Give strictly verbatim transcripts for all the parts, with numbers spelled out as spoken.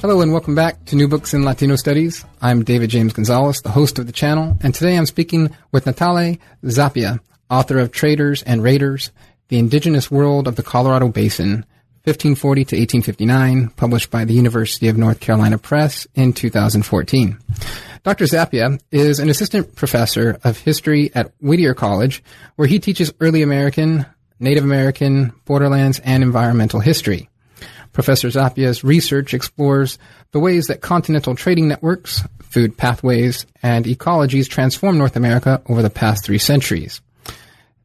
Hello and welcome back to New Books in Latino Studies. I'm David James Gonzalez, the host of the channel, and today I'm speaking with Natale Zappia, author of Traders and Raiders, The Indigenous World of the Colorado Basin, fifteen forty to eighteen fifty-nine, published by the University of North Carolina Press in two thousand fourteen. Doctor Zappia is an assistant professor of history at Whittier College, where he teaches early American, Native American, borderlands, and environmental history. Professor Zappia's research explores the ways that continental trading networks, food pathways, and ecologies transform North America over the past three centuries.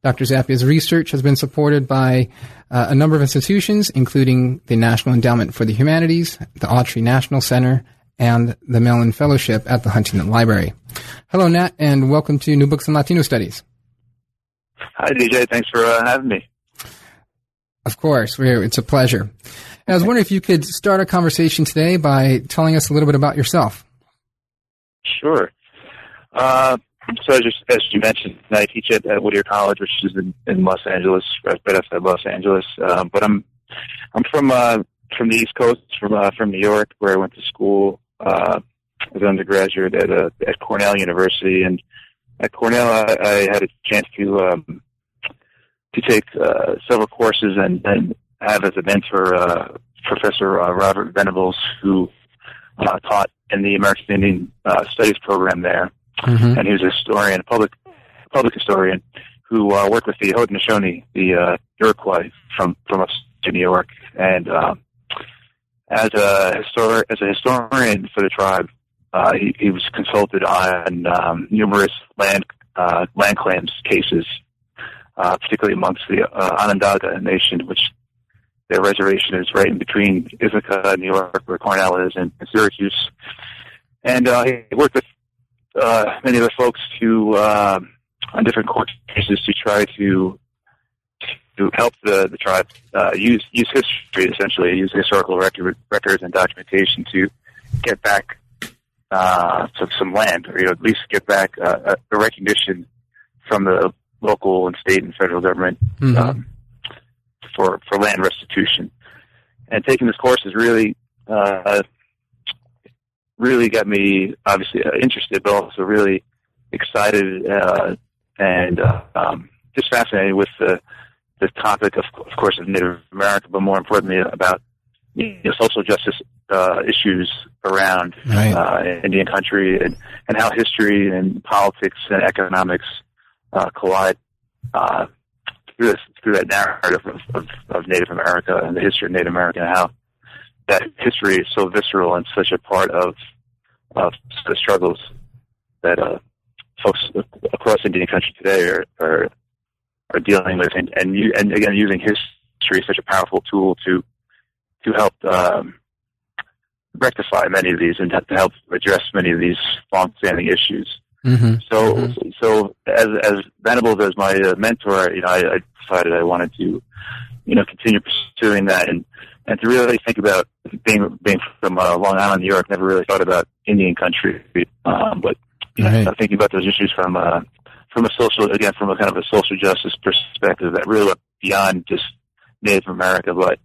Doctor Zappia's research has been supported by uh, a number of institutions, including the National Endowment for the Humanities, the Autry National Center, and the Mellon Fellowship at the Huntington Library. Hello, Nat, and welcome to New Books in Latino Studies. Hi, D J. Thanks for uh, having me. Of course. We're, it's a pleasure. I was wondering if you could start our conversation today by telling us a little bit about yourself. Sure. Uh, so as you, as you mentioned, I teach at, at Whittier College, which is in, in Los Angeles, right outside Los Angeles. Um, but I'm I'm from uh, from the East Coast, from uh, from New York, where I went to school uh, as an undergraduate at uh, at Cornell University. And at Cornell, I, I had a chance to um, to take uh, several courses and. and have as a mentor uh, Professor uh, Robert Venables, who uh, taught in the American Indian uh, Studies program there, mm-hmm. and he was a historian, a public public historian, who uh, worked with the Haudenosaunee, the uh, Iroquois from from upstate New York, and uh, as a histor- as a historian for the tribe, uh, he, he was consulted on um, numerous land uh, land claims cases, uh, particularly amongst the uh, Onondaga Nation, which their reservation is right in between Ithaca, New York, where Cornell is, and Syracuse. And uh, he worked with uh, many other folks to uh, on different court cases to try to to help the, the tribe uh, use use history, essentially, use historical record, records and documentation to get back uh, to some land, or you know, at least get back uh, a recognition from the local and state and federal government. Mm-hmm. Um, For, for land restitution. And taking this course has really, uh, really got me obviously interested, but also really excited, uh, and, uh, um, just fascinated with the, the topic of, of course, of Native America, but more importantly about, you know, social justice, uh, issues around, right. uh, Indian country and, and how history and politics and economics, uh, collide, uh, Through, this, through that narrative of, of, of Native America and the history of Native America, and how that history is so visceral and such a part of, of the struggles that uh, folks across Indian country today are are, are dealing with, and and, you, and again using history is such a powerful tool to to help um, rectify many of these and to help address many of these long-standing issues. Mm-hmm. So, mm-hmm. so as as Venables as my uh, mentor, you know, I, I decided I wanted to, you know, continue pursuing that, and, and to really think about being being from uh, Long Island, New York. Never really thought about Indian country, um, but you right. know, thinking about those issues from uh, from a social again from a kind of a social justice perspective that really went beyond just Native America, but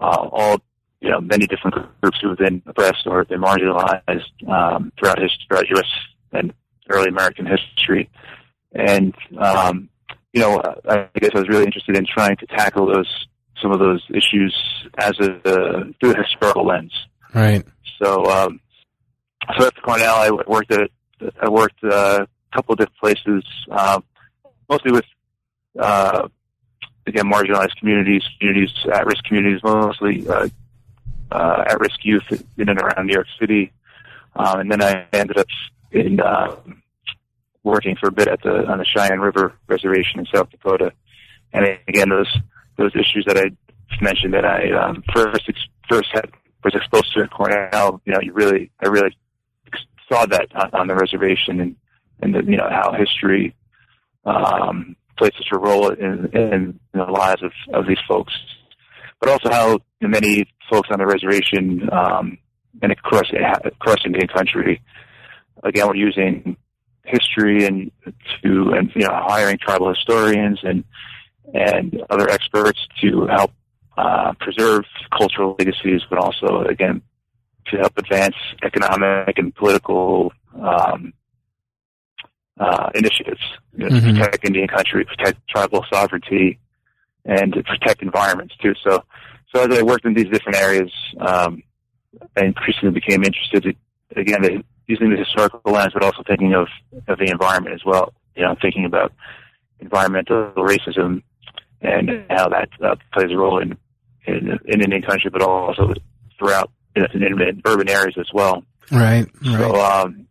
uh, all. You know, many different groups who have been oppressed or been marginalized um, throughout history, throughout U S and early American history. And, um, you know, I guess I was really interested in trying to tackle those, some of those issues as a, uh, through a historical lens. Right. So, um, so after Cornell, I worked at, I worked, uh, a couple of different places, uh, mostly with, uh, again, marginalized communities, communities, at-risk communities, mostly, uh, Uh, at-risk youth in and around New York City, um, and then I ended up in uh, working for a bit at the on the Cheyenne River Reservation in South Dakota. And again, those those issues that I mentioned that I um, first ex- first had, was exposed to at Cornell. You know, you really I really saw that on, on the reservation and and the, you know how history um, plays such a role in, in the lives of, of these folks, but also how many folks on the reservation um, and across across Indian country, again, we're using history and to and you know hiring tribal historians and and other experts to help uh, preserve cultural legacies, but also, again, to help advance economic and political um, uh, initiatives, you know, mm-hmm. to protect Indian country, protect tribal sovereignty, and to protect environments, too. So so as I worked in these different areas, um, I increasingly became interested, again, in using the historical lens, but also thinking of, of the environment as well, you know, thinking about environmental racism, and how that uh, plays a role in, in in Indian country, but also throughout in, in urban areas as well. Right. right. So, um,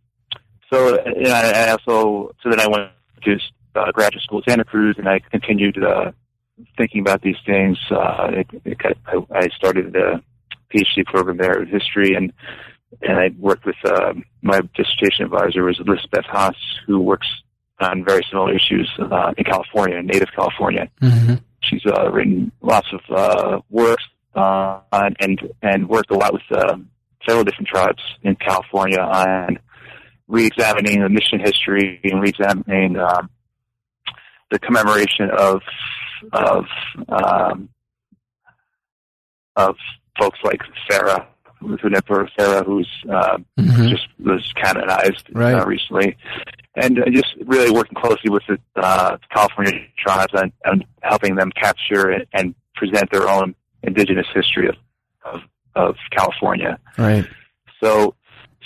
so you know, I also so then I went to uh, graduate school at Santa Cruz, and I continued uh, thinking about these things. Uh, I, I started a PhD program there in history, and and I worked with uh, my dissertation advisor was Elizabeth Haas, who works on very similar issues uh, in California, in native California. Mm-hmm. She's uh, written lots of uh, works uh, on, and and worked a lot with uh, several different tribes in California on reexamining the mission history and reexamining um, the commemoration of of um, of folks like Sarah, Sarah, who's uh, mm-hmm. just was canonized right. uh, recently. And just really working closely with the uh, California tribes and, and helping them capture and, and present their own indigenous history of, of, of California. Right. So,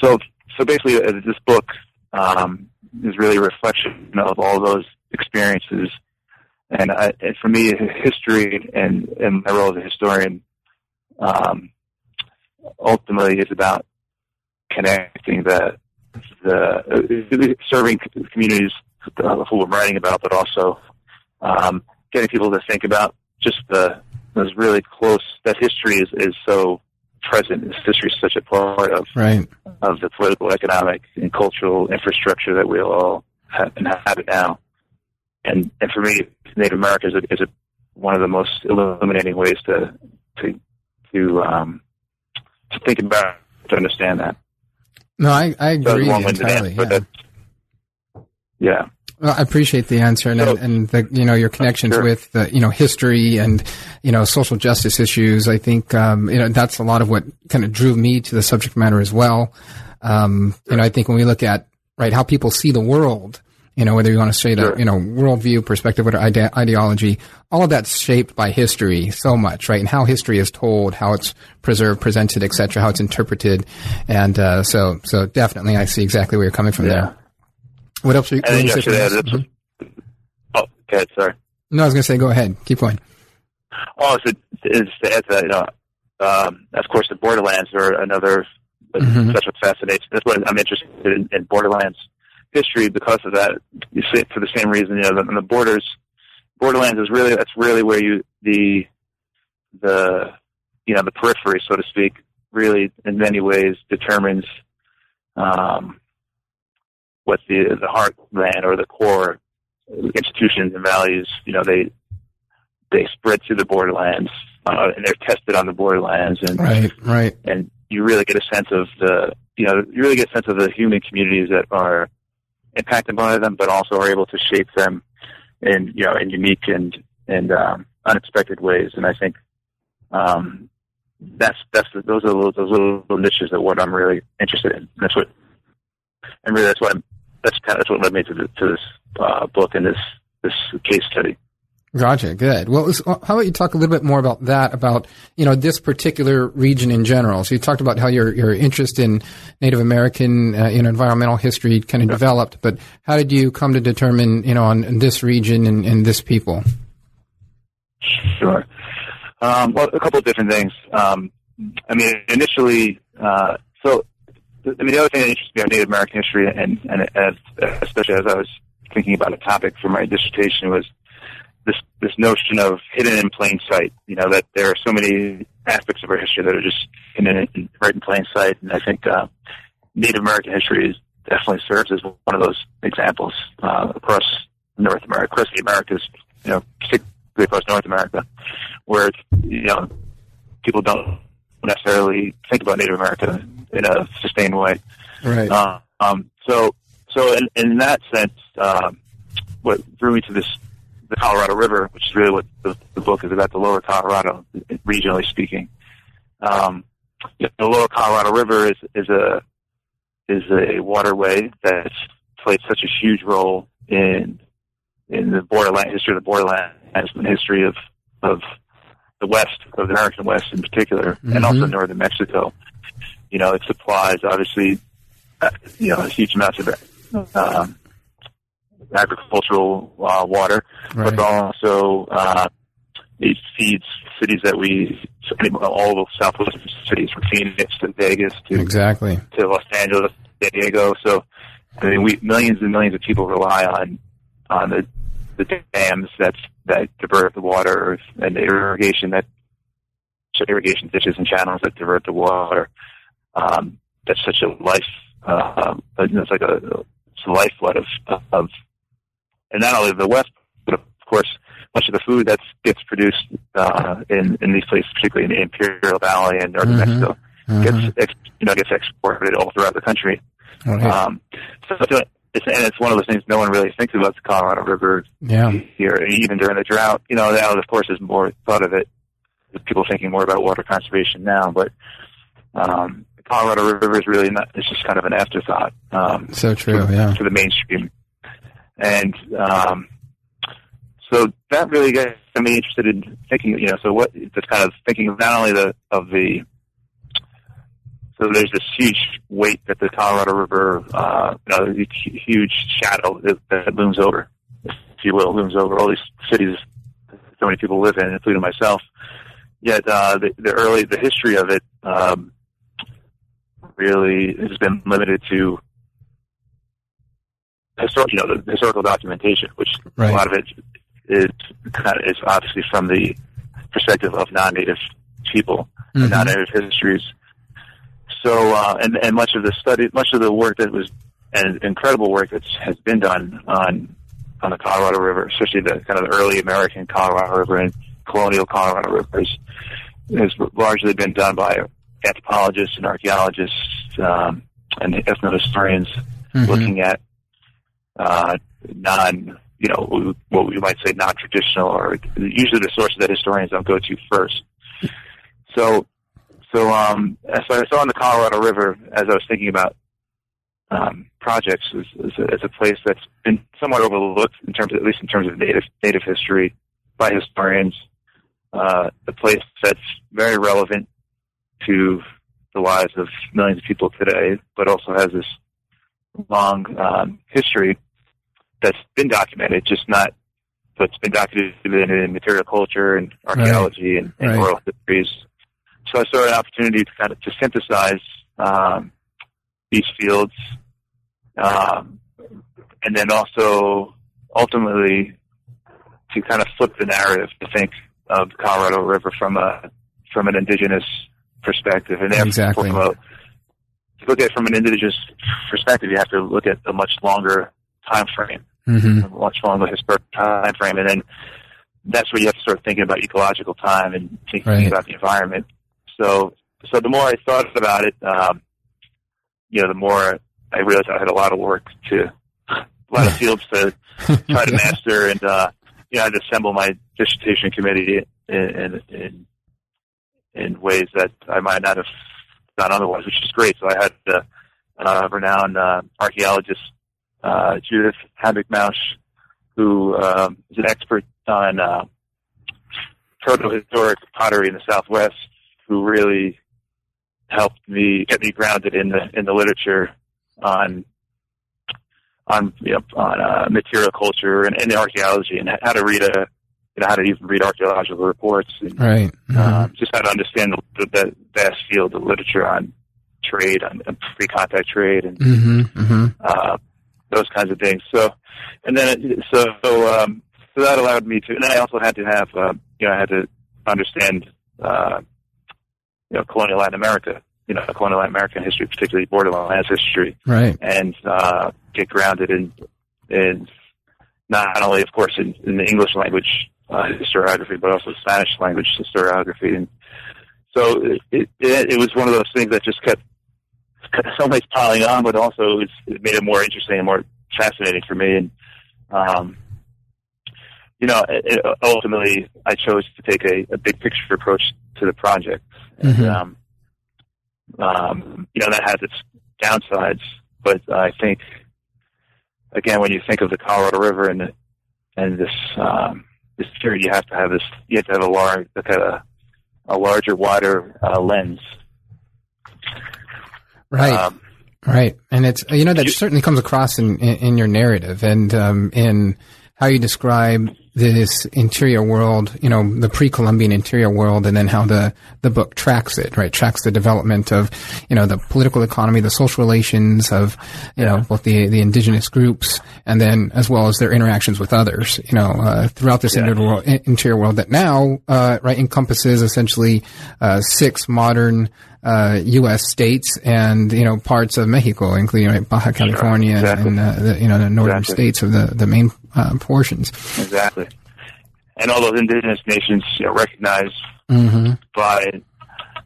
so, so basically, uh, this book um, is really a reflection of all those experiences. And, I, and for me, history and, and my role as a historian um, ultimately is about connecting the The, serving communities who I'm writing about, but also um, getting people to think about just the those really close that history is, is so present. This history is such a part of right. of the political, economic, and cultural infrastructure that we all have, inhabit now. And and for me, Native America is a, is a, one of the most illuminating ways to to to um, to think about to understand that. No, I, I agree so entirely. Answer, yeah. But yeah. Well, I appreciate the answer and, so, and the, you know, your connections sure. with, uh, you know, history and, you know, social justice issues. I think, um, you know, that's a lot of what kind of drew me to the subject matter as well. Um, sure. You know, I think when we look at, right, how people see the world, you know, whether you want to say that, sure. you know, worldview, perspective, what ide- ideology, all of that's shaped by history so much, right? And how history is told, how it's preserved, presented, et cetera, how it's interpreted. And, uh, so, so definitely I see exactly where you're coming from yeah. there. What else are you going to say? Oh, okay, sorry. No, I was going to say, go ahead. Keep going. Oh, it's, it's, it's uh, you know, um, of course, the borderlands are another, mm-hmm. that's what fascinates. That's what I'm interested in, in borderlands history because of that. You see it for the same reason, you know, the, the borders, borderlands is really, that's really where you, the, the, you know, the periphery, so to speak, really in many ways determines um, what the the heartland or the core institutions and values. You know, they they spread through the borderlands uh, and they're tested on the borderlands, and right, right, and you really get a sense of the you know you really get a sense of the human communities that are impacted by them, but also are able to shape them in you know in unique and and um, unexpected ways. And I think. Um, That's that's those are those little, little niches that what I'm really interested in. That's what, and really that's what I'm, that's kind of, that's what led me to, the, to this uh, book and this this case study. Gotcha. Good. Well, how about you talk a little bit more about that, about you know this particular region in general. So you talked about how your your interest in Native American uh, in environmental history kind of yeah. developed, but how did you come to determine you know on, on this region and, and this people? Sure. Um, well, a couple of different things. Um, I mean, initially, uh, so, I mean, the other thing that interests me about Native American history, and, and as, especially as I was thinking about a topic for my dissertation, was this this notion of hidden in plain sight. You know, that there are so many aspects of our history that are just hidden in, right in plain sight, and I think uh, Native American history is, definitely serves as one of those examples uh, across North America, across the Americas, you know, particularly across North America, where, you know, people don't necessarily think about Native America in a sustained way. Right. Uh, um, so, so in, in that sense, um, what drew me to this, the Colorado River, which is really what the, the book is about, the lower Colorado, regionally speaking. Um, the lower Colorado River is, is a, is a waterway that's played such a huge role in in the borderland history of the borderland and the history of, of the West, of the American West in particular, mm-hmm. and also northern Mexico. You know, it supplies obviously uh, you know, huge amounts of uh, agricultural uh, water, right. but also uh, it feeds cities that we, all the southwestern cities, from Phoenix to Vegas to exactly to Los Angeles, San Diego. So, I mean, we millions and millions of people rely on on the the dams that that divert the water and the irrigation that irrigation ditches and channels that divert the water. Um, that's such a life. Uh, it's like a it's a lifeblood of of, and not only the West, but of course. Much of the food that gets produced uh, in, in these places, particularly in the Imperial Valley and northern mm-hmm. Mexico, gets ex, you know gets exported all throughout the country. Okay. Um, so, so it's, and it's one of those things no one really thinks about the Colorado River yeah. here, even during the drought. You know, now of course there's more thought of it, people thinking more about water conservation now, but um, the Colorado River is really not. It's just kind of an afterthought. Um, so true, to, yeah, to the mainstream, and. Um, So that really got me interested in thinking, you know, so what, just kind of thinking of not only the, of the, so there's this huge weight that the Colorado River, uh, you know, this huge shadow that, that looms over, if you will, looms over all these cities so many people live in, including myself. Yet, uh, the, the early, the history of it, um, really has been limited to, historic, you know, the historical documentation, which right. a lot of it, Is kind of, is obviously from the perspective of non-native people, mm-hmm. and non-native histories. So, uh, and and much of the study, much of the work that was, and incredible work that has been done on on the Colorado River, especially the kind of the early American Colorado River and colonial Colorado rivers, has largely been done by anthropologists and archaeologists um, and ethnohistorians mm-hmm. looking at uh, non. You know, what we might say non-traditional, or usually the sources that historians don't go to first. So, so, um, so I saw in the Colorado River, as I was thinking about um, projects, as, as, a, as a place that's been somewhat overlooked in terms, of, at least in terms of native native history, by historians. Uh, a place that's very relevant to the lives of millions of people today, but also has this long um, history. That's been documented, just not, but it's been documented in material culture and archaeology right. and, and right. oral histories. So I saw an opportunity to kind of to synthesize um, these fields, um, and then also ultimately to kind of flip the narrative to think of the Colorado River from a from an indigenous perspective, and therefore exactly. promote. To look at it from an indigenous perspective, you have to look at a much longer. Time frame, mm-hmm. much longer historic time frame, and then that's where you have to start thinking about ecological time and thinking right. about the environment. So, so the more I thought about it, um, you know, the more I realized I had a lot of work to, a lot of fields to try to master, and uh, you know, I'd assemble my dissertation committee in in, in in ways that I might not have done otherwise, which is great. So I had a uh, renowned uh, archaeologist. Uh, Judith Habick-Mauch, who um, is an expert on uh, proto-historic pottery in the Southwest, who really helped me get me grounded in the in the literature on on you know, on uh, material culture and, and archaeology, and how to read a you know how to even read archaeological reports, and, right? Mm-hmm. Um, just how to understand the, the vast field of literature on trade, on, on pre-contact trade, and. Mm-hmm, mm-hmm. Uh, those kinds of things. So, and then, it, so, so um, so that allowed me to, and then I also had to have, uh, you know, I had to understand, uh, you know, colonial Latin America, you know, colonial Latin American history, particularly borderlands history, right? And uh, get grounded in, in not only, of course, in, in the English language uh, historiography, but also Spanish language historiography. And so it, it, it was one of those things that just kept, in some ways, piling on, but also it made it more interesting and more fascinating for me. And um, you know, it, ultimately, I chose to take a, a big picture approach to the project. Mm-hmm. And, um, um, you know, that has its downsides, but I think, again, when you think of the Colorado River and the, and this um, this theory, you have to have this, you have to have a large, kind of a larger, wider uh, lens. Right, um, right, and it's you know that you, certainly comes across in, in, in your narrative and um, in how you describe this interior world, you know, the pre-Columbian interior world, and then how the the book tracks it, right? Tracks the development of, you know, the political economy, the social relations of, you yeah. know, both the the indigenous groups, and then as well as their interactions with others, you know, uh, throughout this yeah. interior world, interior world that now, uh, right, encompasses essentially uh, six modern uh, U S states and, you know, parts of Mexico, including right, Baja California sure. exactly. and, uh, the, you know, the northern exactly. states of the, the main uh, portions. Exactly. And all those indigenous nations, you know, recognized mm-hmm. by,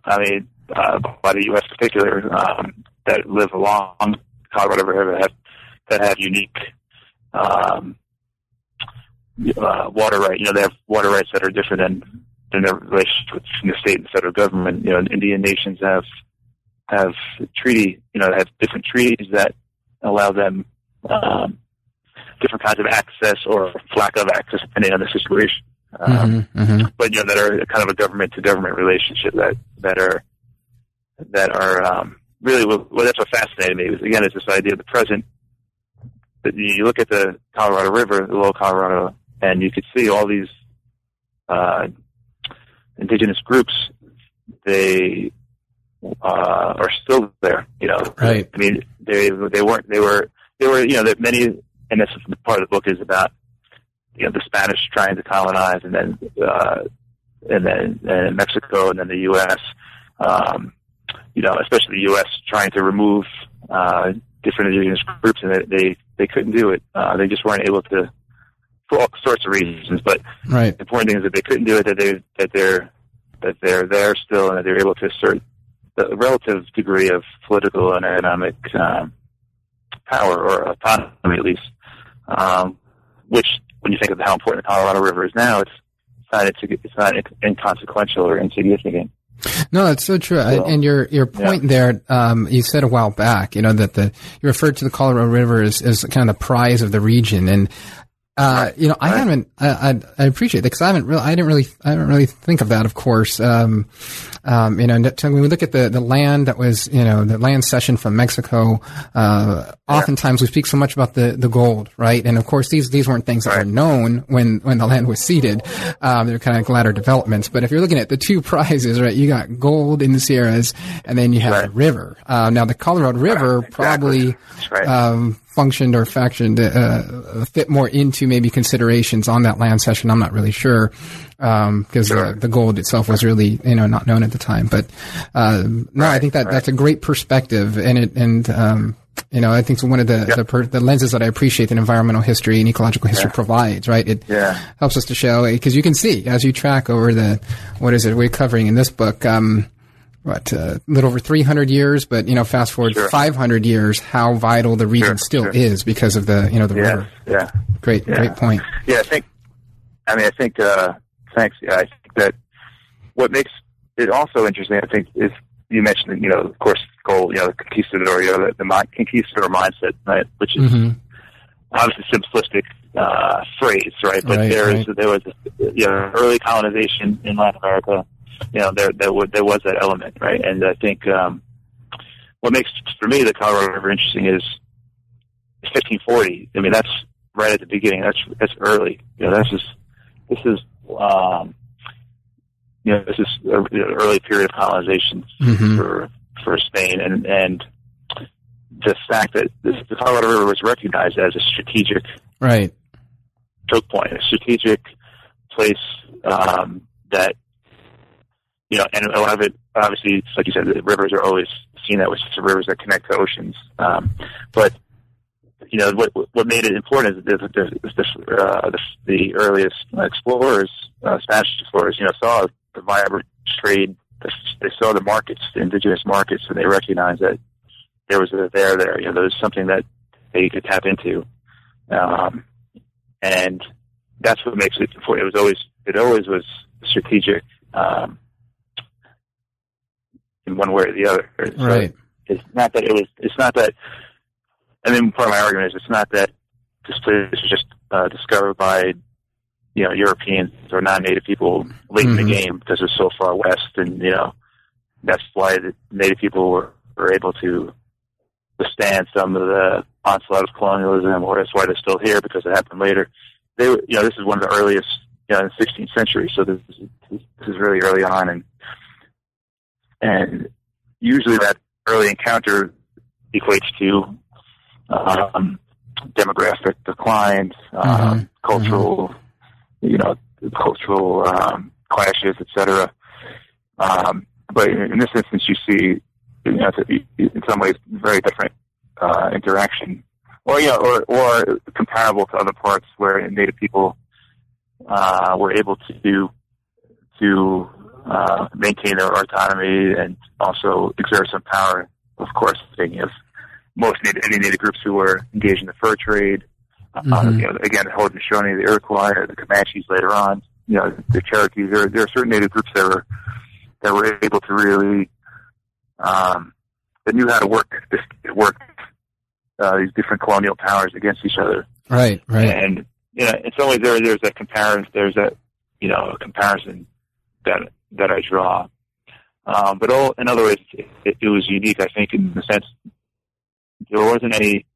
I mean, uh, by the U S in particular, um, that live along Colorado River that have, that have unique um, uh, water rights. You know, they have water rights that are different than, than their relationship with the state and federal government. You know, Indian nations have have treaty. You know, have different treaties that allow them. Um, different kinds of access or lack of access depending on the situation. Um, mm-hmm, mm-hmm. But, you know, that are kind of a government to government relationship that, that are, that are, um, really, well, that's what fascinated me. Because, again, it's this idea of the present. But you look at the Colorado River, the Lower Colorado, and you could see all these, uh, indigenous groups. They, uh, are still there, you know. Right. I mean, they, they weren't, they were, they were, you know, that many, and that's part of the book is about, you know, the Spanish trying to colonize, and then uh, and then and Mexico, and then the U S. Um, you know, especially the U S trying to remove uh, different indigenous groups, and they they couldn't do it. Uh, they just weren't able to, for all sorts of reasons. But right. the important thing is that they couldn't do it. That they that they're that they're there still, and that they're able to assert the relative degree of political and economic um, power or autonomy, at least. Um, which, when you think of how important the Colorado River is now, it's, it's not it's not inconsequential or insignificant. No, that's so true. So, and your your point yeah. there, um, you said a while back, you know, that the you referred to the Colorado River as, as kind of the prize of the region, and uh, you know, I right. haven't. I, I, I appreciate that because I haven't really. I didn't really. I didn't really think of that. Of course, um, um, you know, when we look at the, the land that was, you know, the land cession from Mexico, uh, oftentimes we speak so much about the, the gold, right? And of course, these these weren't things that were known when when the land was ceded. Um, they're kind of latter developments. But if you're looking at the two prizes, right, you got gold in the Sierras, and then you have right. the river. Uh, now, the Colorado River right. exactly. probably. That's right. um, functioned or factioned, uh, fit more into maybe considerations on that land session. I'm not really sure, um, because sure. the, the gold itself was really, you know, not known at the time. But, uh, no, right, I think that right. that's a great perspective. And it, and, um, you know, I think it's one of the, yep. the, per- the lenses that I appreciate that environmental history and ecological history yeah. provides, right? It yeah. helps us to show, because you can see as you track over the, what is it we're covering in this book, um, What, uh, a little over three hundred years, but, you know, fast forward sure. five hundred years, how vital the region sure, still sure. is because of the, you know, the yeah, river. Yeah. Great, yeah. great point. Yeah, I think, I mean, I think, uh, thanks. Yeah, I think that what makes it also interesting, I think, is you mentioned, you know, of course, gold, you know, the conquistador, you know, the, the conquistador mindset, right, which is mm-hmm. obviously simplistic, uh, phrase, right? But right, there right. is, there was, you know, early colonization in Latin America. You know, there, there, there was that element, right? And I think um, what makes, for me, the Colorado River interesting is fifteen forty. I mean, that's right at the beginning. That's that's early. You know, this is this is um, you know this is an early period of colonization mm-hmm. for for Spain, and and the fact that this, the Colorado River was recognized as a strategic right choke point, a strategic place um, that, you know, and a lot of it, obviously, like you said, the rivers are always seen that way, the rivers that connect to oceans. Um, but, you know, what what made it important is that the, the, uh, the, the earliest explorers, uh, Spanish explorers, you know, saw the vibrant trade. They saw the markets, the indigenous markets, and they recognized that there was a there there. You know, there was something that they could tap into, um, and that's what makes it important. It was always it always was strategic, um, in one way or the other. So right. It's not that it was. It's not that. I mean, part of my argument is it's not that this place was just uh, discovered by, you know, Europeans or non-native people late mm-hmm. in the game because it's so far west, and you know that's why the native people were, were able to withstand some of the onslaught of colonialism, or that's why they're still here because it happened later. They, were, you know, this is one of the earliest, you know, in the sixteenth century, so this is, this is really early on, and and usually that early encounter equates to um, demographic decline, mm-hmm. um, cultural. Mm-hmm. You know, cultural um, clashes, et cetera. Um, but in this instance, you see, you know, in some ways, very different uh, interaction, or yeah, or or comparable to other parts where Native people uh, were able to to uh, maintain their autonomy and also exert some power. Of course, thinking of most Native, any Native groups who were engaged in the fur trade. Mm-hmm. Uh, you know, again, the Haudenosaunee, the Iroquois, or the Comanches later on, you know, the Cherokees. There, there are certain Native groups that were that were able to really um, that knew how to work this, work uh, these different colonial powers against each other. Right, right. And you know, in some ways, there there's that comparison. There's that you know comparison that that I draw. Um, but all in other ways, it, it, it was unique. I think in the sense there wasn't any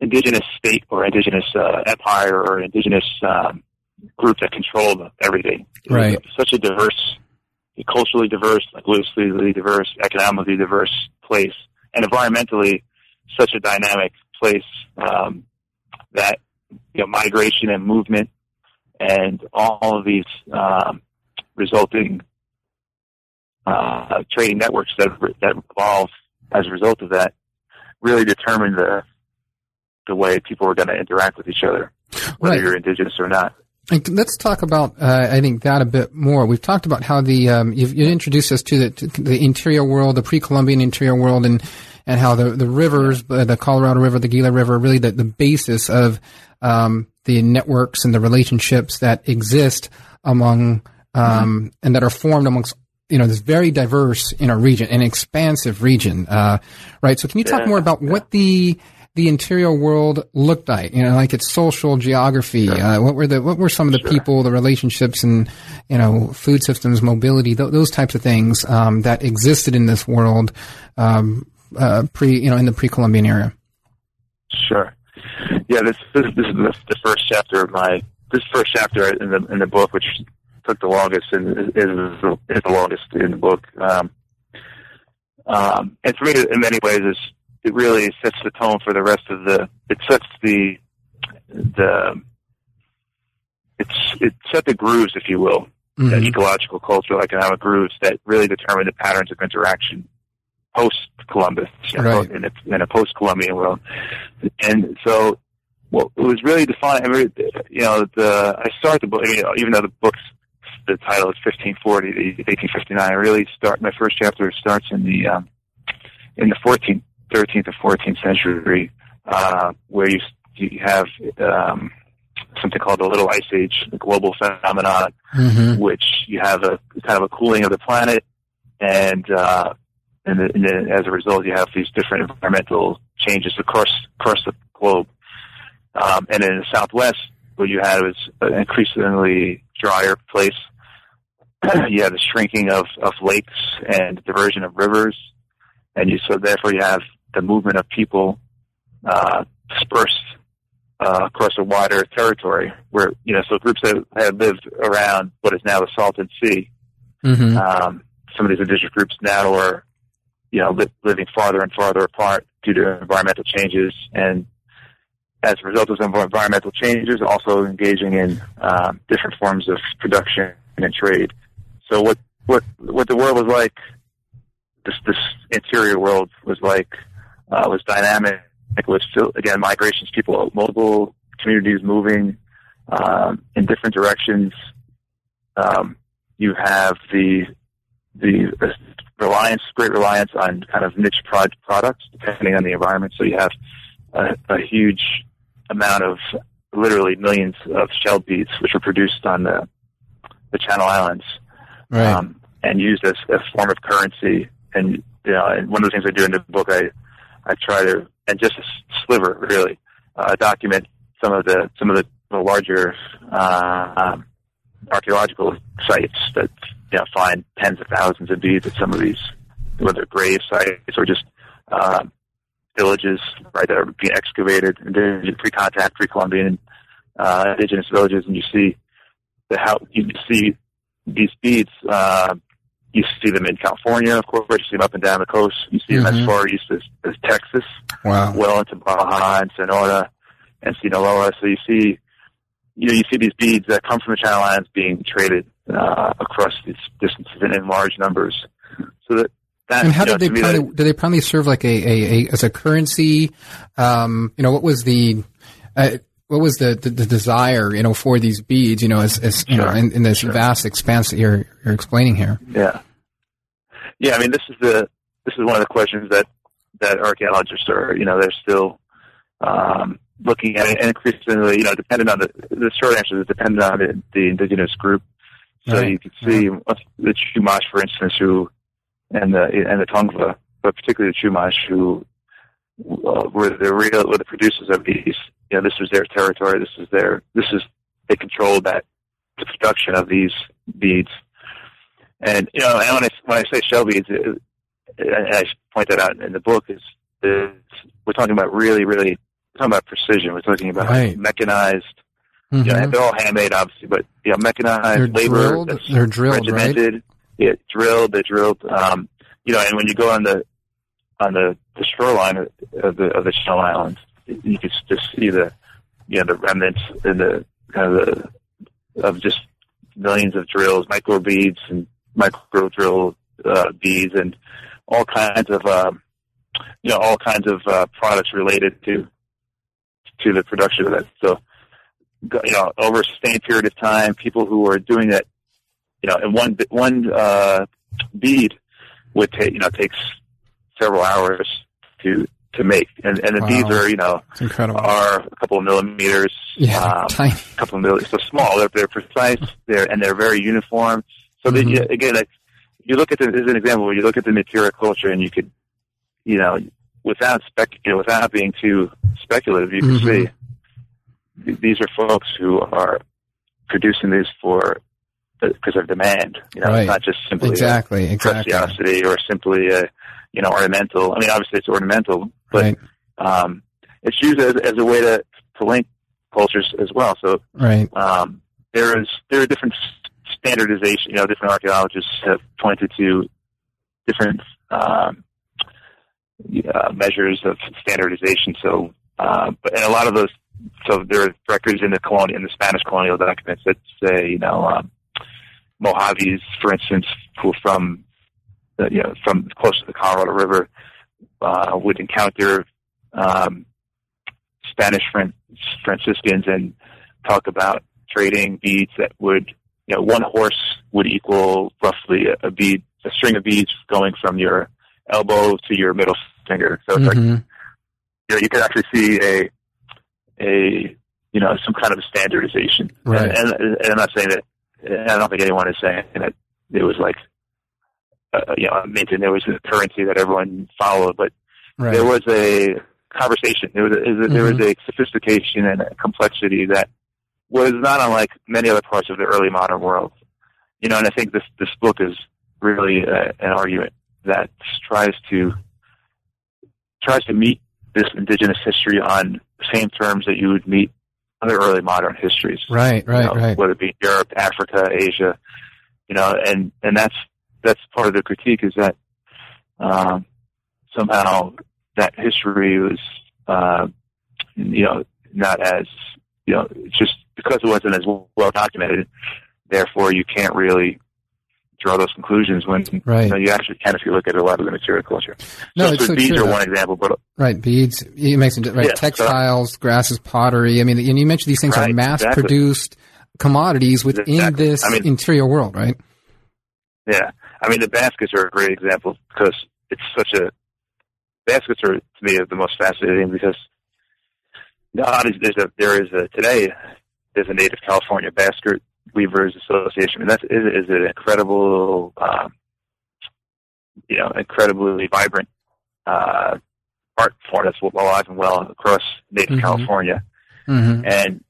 indigenous state or indigenous uh, empire or indigenous um, group that controlled everything. Right. Such a diverse, culturally diverse, like loosely diverse, economically diverse place, and environmentally such a dynamic place um, that you know migration and movement and all of these um, resulting uh, trading networks that that evolve as a result of that really determine the the way people are going to interact with each other, whether right. you're indigenous or not. And let's talk about, uh, I think, that a bit more. We've talked about how the um, you've, you introduced us to the, to the interior world, the pre-Columbian interior world, and and how the the rivers, uh, the Colorado River, the Gila River, are really the, the basis of um, the networks and the relationships that exist among um, mm-hmm. and that are formed amongst you know this very diverse in a region, an expansive region, uh, right? So can you talk yeah. more about yeah. what the the interior world looked like, you know, like its social geography. Sure. Uh, what were the, what were some of the sure. people, the relationships and, you know, food systems, mobility, th- those types of things, um, that existed in this world, um, uh, pre, you know, in the pre-Columbian era. Sure. Yeah. This, this, this is the first chapter of my, this first chapter in the, in the book, which took the longest and is, is the longest in the book. Um, um, and for me, in many ways, is, it really sets the tone for the rest of the. It sets the the. It's it set the grooves, if you will, mm-hmm. the ecological, cultural, economic grooves that really determine the patterns of interaction post Columbus right. in, in a post Columbian world, and so well, it was really defined. I mean, you know, the I start the book, you know, even though the book's the title is fifteen forty to eighteen fifty-nine. I really start my first chapter starts in the um, in the fourteenth. thirteenth and fourteenth century, uh, where you, you have um, something called the Little Ice Age, the global phenomenon, mm-hmm. which you have a kind of a cooling of the planet, and uh, and, the, and the, as a result, you have these different environmental changes across across the globe. Um, and in the Southwest, what you had was an increasingly drier place. You have the shrinking of, of lakes and diversion of rivers, and you so therefore you have the movement of people uh, dispersed uh, across a wider territory, where you know so groups that have lived around what is now the Salton Sea. Mm-hmm. Um, some of these indigenous groups now are you know li- living farther and farther apart due to environmental changes and as a result of some environmental changes, also engaging in uh, different forms of production and trade. So what what what the world was like, this this interior world was like, uh, was dynamic. It was still, again, migrations, people, multiple communities moving um, in different directions. Um, you have the the reliance, great reliance on kind of niche prod- products, depending on the environment. So you have a, a huge amount of literally millions of shell beads, which are produced on the, the Channel Islands, right. um, and used as a form of currency. And, you know, and one of the things I do in the book, I, I try to, and just a sliver really, uh, document some of the, some of the, the larger, uh, um, archaeological sites that, you know, find tens of thousands of beads at some of these, whether grave sites or just, uh, villages, right, that are being excavated, indigenous, pre-contact, pre-Columbian, uh, indigenous villages, and you see the how you see these beads. Uh, you see them in California, of course. You see them up and down the coast. You see mm-hmm. them as far east as, as Texas, wow. well into Baja and Sonora and Sinaloa. So you see, you know, you see these beads that come from the Channel Islands being traded uh, across these distances and in large numbers. So that. That, and how did you know, they probably, that, did they probably serve like a, a, a as a currency? Um, you know, what was the uh, what was the, the, the desire, you know, for these beads, you know, as, as you sure, know, in, in this sure. vast expanse that you're you're explaining here? Yeah, yeah. I mean, this is the this is one of the questions that, that archaeologists are, you know, they're still um, looking at, and increasingly, you know, dependent on the the short answer is dependent on the, the indigenous group. So right. you can see right. the Chumash, for instance, who and the and the Tongva, but particularly the Chumash, who uh, were the real were the producers of these. You know, this was their territory. This is their. This is they controlled that the production of these beads. And you know, and when I when I say shell beads, it, and I point that out in the book, is we're talking about really, really we're talking about precision. We're talking about right. mechanized. Mm-hmm. You know, and they're all handmade, obviously, but you know, mechanized they're labor. Drilled, that's they're drilled, regimented. Right? It drilled, they drilled, um, you know, and when you go on the on the, the shoreline of the of the Channel Islands, you can just see the you know the remnants and the kind of the, of just millions of drills, micro beads and micro drill uh, beads, and all kinds of um, you know all kinds of uh, products related to to the production of that. So you know, over a sustained period of time, people who are doing that. You know, and one one uh, bead would take you know takes several hours to to make, and and the wow. beads are you know are a couple of millimeters, yeah, um, tiny. a couple of millimeters, so small. They're, they're precise, they're and they're very uniform. So mm-hmm. that, again, like you look at the, as an example, where you look at the material culture, and you could you know without spec you know, without being too speculative, you mm-hmm. can see th- these are folks who are producing these for. Because of demand, you know, right. it's not just simply exactly, a exactly. preciosity or simply a, you know, ornamental. I mean, obviously it's ornamental, but right. um, it's used as, as a way to, to link cultures as well. So right. um, there is there are different standardization. You know, different archaeologists have pointed to different um, uh, measures of standardization. So, uh, but and a lot of those. So there are records in the colonial, in the Spanish colonial documents that say, you know. Um, Mojaves, for instance, who are from the, you know from close to the Colorado River, uh, would encounter um, Spanish Fran- Franciscans and talk about trading beads that would, you know, one horse would equal roughly a, a bead, a string of beads going from your elbow to your middle finger. So it's mm-hmm. like you know you could actually see a a you know some kind of standardization, right. and, and, and I'm not saying that. I don't think anyone is saying that it was like, uh, you know, I mean, there was a currency that everyone followed, but right. there was a conversation. There was a, mm-hmm. there was a sophistication and a complexity that was not unlike many other parts of the early modern world. You know, and I think this, this book is really a, an argument that tries to tries to meet this indigenous history on the same terms that you would meet other early modern histories, right, right, you know, right. whether it be Europe, Africa, Asia, you know, and, and that's that's part of the critique is that um, somehow that history was, uh, you know, not as, you know, it's just because it wasn't as well documented, therefore you can't really draw those conclusions when right. you, know, you actually can if you look at a lot of the material culture. No, so, it's so beads true. Are one example, but right, beads. You mentioned right, yeah, textiles, so, grasses, pottery. I mean, and you mentioned these things right, are mass-produced exactly. commodities within exactly. this I mean, interior world, right? Yeah, I mean the baskets are a great example because it's such a baskets are to me are the most fascinating because not is there's a there is a today there's a native California basket Weavers Association, and that is, is an incredible, um, you know, incredibly vibrant uh, art form that's alive and well across Native mm-hmm. California, mm-hmm. and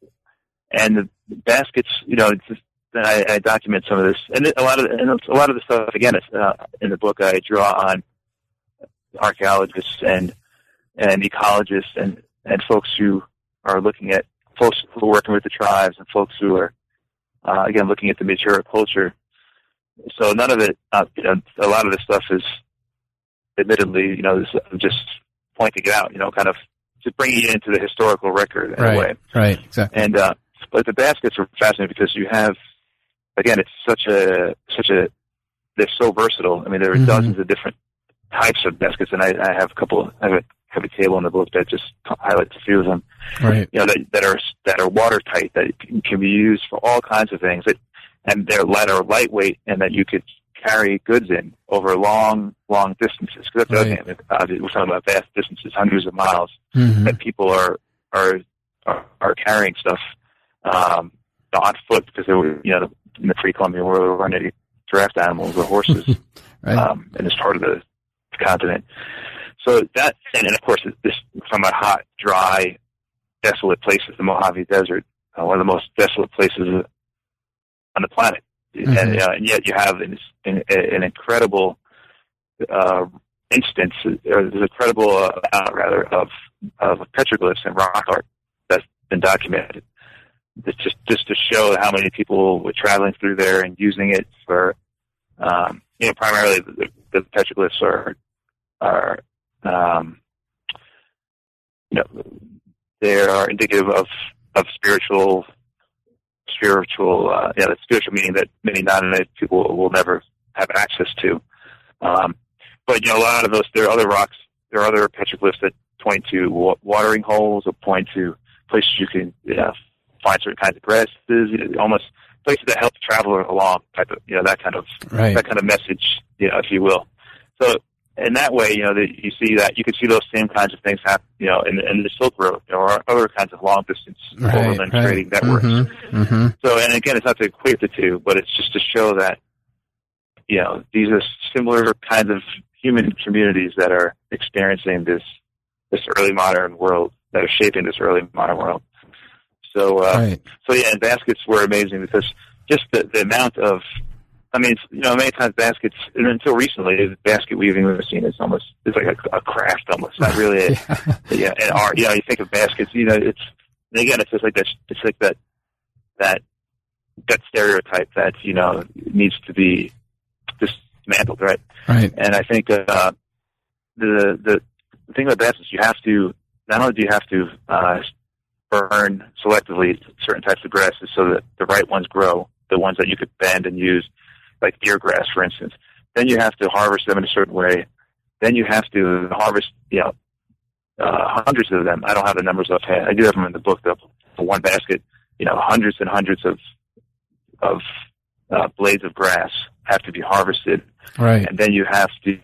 and the baskets, you know, it's just, I, I document some of this, and a lot of and a lot of the stuff again it's, uh, in the book. I draw on archaeologists and and ecologists and, and folks who are looking at folks who are working with the tribes and folks who are Uh, again, looking at the material culture, so none of it. Uh, you know, a lot of this stuff is, admittedly, you know, just pointing it out. You know, kind of just bringing it into the historical record in right, a way. Right. Exactly. And uh, but the baskets are fascinating because you have, again, it's such a such a. They're so versatile. I mean, there are mm-hmm. dozens of different types of baskets, and I, I have a couple. I have a, have a table in the book that just highlights a few of them, right. you know, that, that are that are watertight, that can be used for all kinds of things, that, and they're light or lightweight, and that you could carry goods in over long, long distances. Because that's the right. other thing. Uh, we're talking about vast distances, hundreds of miles, mm-hmm. that people are are are, are carrying stuff um, on foot because they were, you know, in the pre-Columbian world, they were running draft animals or horses, right. um, and it's part of the, the continent. So that, and, and of course, this somewhat hot, dry, desolate places, the Mojave Desert, uh, one of the most desolate places on the planet. Mm-hmm. And, uh, and yet you have an, an, an incredible uh, instance, or there's an incredible uh, amount, rather, of, of petroglyphs and rock art that's been documented. It's just, just to show how many people were traveling through there and using it for, um, you know, primarily the, the petroglyphs are, are, Um, you know, they are indicative of, of spiritual, spiritual, uh, yeah, that spiritual meaning that many non-native people will never have access to. Um, but you know, a lot of those, there are other rocks, there are other petroglyphs that point to wa- watering holes or point to places you can you know, find certain kinds of grasses, you know, almost places that help the traveler along, type of, you know, that kind of, right. that kind of message, you know, if you will. So, in that way, you know, the, you see that you can see those same kinds of things happen, you know, in, in the Silk Road, you know, or other kinds of long distance right, overland right. trading networks. Mm-hmm, mm-hmm. So, and again, it's not to equate the two, but it's just to show that, you know, these are similar kinds of human communities that are experiencing this this early modern world, that are shaping this early modern world. So, uh, right. so yeah, and baskets were amazing because just the, the amount of I mean, you know, many times baskets, and until recently, basket weaving was seen as almost, it's like a, a craft almost, not really a, yeah. yeah, an art. You know, you think of baskets, you know, it's, and again, it's just like that, it's like that, that, that stereotype that, you know, needs to be dismantled, right? Right. And I think, uh, the, the, the thing about baskets, you have to, not only do you have to, uh, burn selectively certain types of grasses so that the right ones grow, the ones that you could bend and use, like deer grass, for instance. Then you have to harvest them in a certain way. Then you have to harvest, you know, uh, hundreds of them. I don't have the numbers offhand. I do have them in the book, though. For one basket, you know, hundreds and hundreds of of uh, blades of grass have to be harvested, right? And then you have to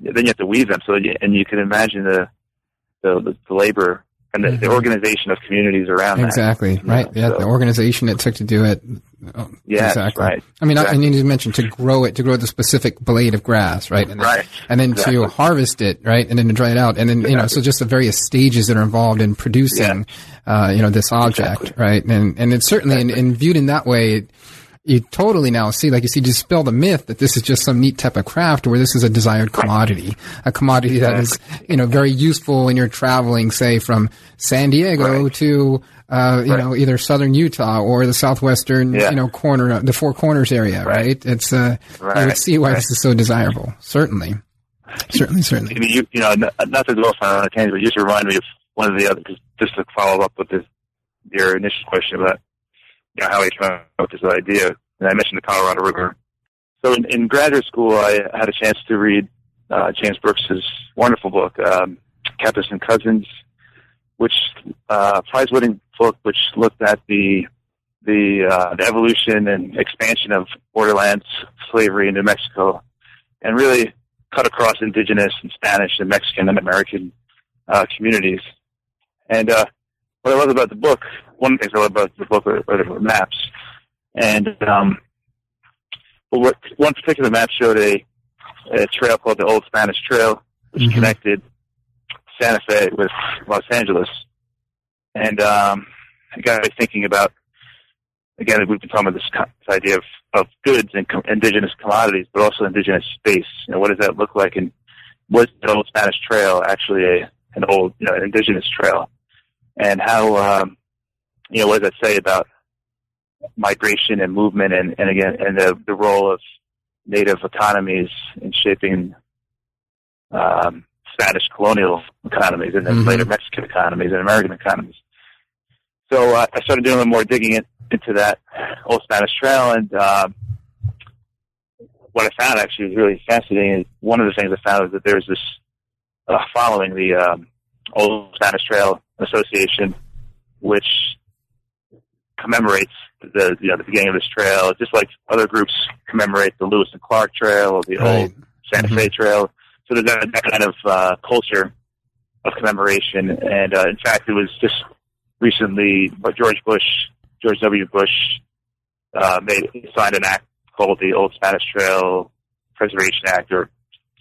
then you have to weave them. So, you, and you can imagine the the, the labor and the, mm-hmm. the organization of communities around exactly, that. Exactly, right? You know, yeah, so. The organization it took to do it. Oh, yeah, exactly. Right. I mean, exactly. I, I need to mention to grow it, to grow the specific blade of grass, right? And then, right. And then exactly. to harvest it, right? And then to dry it out. And then, exactly. you know, so just the various stages that are involved in producing, yeah. uh, you know, this object, exactly. right? And, and it's certainly, exactly. and, and viewed in that way, it, you totally now see, like you see, dispel the myth that this is just some neat type of craft where this is a desired commodity, a commodity that is, you know, very useful when you're traveling, say, from San Diego right. to, uh, you right. know, either southern Utah or the southwestern, yeah. you know, corner, the Four Corners area, right? right? It's, uh, right. you would see why right. this is so desirable. Certainly. Certainly, certainly. I mean, you, you know, not to go off on a tangent, but you just remind me of one or the other. Just, just to follow up with this, your initial question about you know, how I came up with this idea, and I mentioned the Colorado River. So in, in graduate school, I had a chance to read uh, James Brooks's wonderful book, um, Capus and Cousins, which uh, prize-winning book, which looked at the the, uh, the evolution and expansion of borderlands slavery in New Mexico, and really cut across indigenous and Spanish and Mexican and American uh, communities. And uh, what I love about the book, one of the things I love about the book are, are the maps. And um, but what, one particular map showed a, a trail called the Old Spanish Trail, which mm-hmm. connected Santa Fe with Los Angeles. And um, it got me thinking about, again, we've been talking about this, this idea of, of goods and com- indigenous commodities, but also indigenous space. You know, what does that look like? And was the Old Spanish Trail actually a, an old, you know, an indigenous trail? And how, um, you know, what does that say about migration and movement and, and again, and the, the role of native economies in shaping, um, Spanish colonial economies and then mm-hmm. later Mexican economies and American economies. So uh, I started doing a little more digging in, into that Old Spanish Trail, and um, what I found actually was really fascinating. One of the things I found is that there was this uh, following the um, Old Spanish Trail Association, which commemorates the you know the beginning of this trail, just like other groups commemorate the Lewis and Clark Trail or the right. Old Santa mm-hmm. Fe Trail. So there's that, that kind of uh, culture of commemoration. And, uh, in fact, it was just recently George Bush, George W. Bush, uh, made signed an act called the Old Spanish Trail Preservation Act or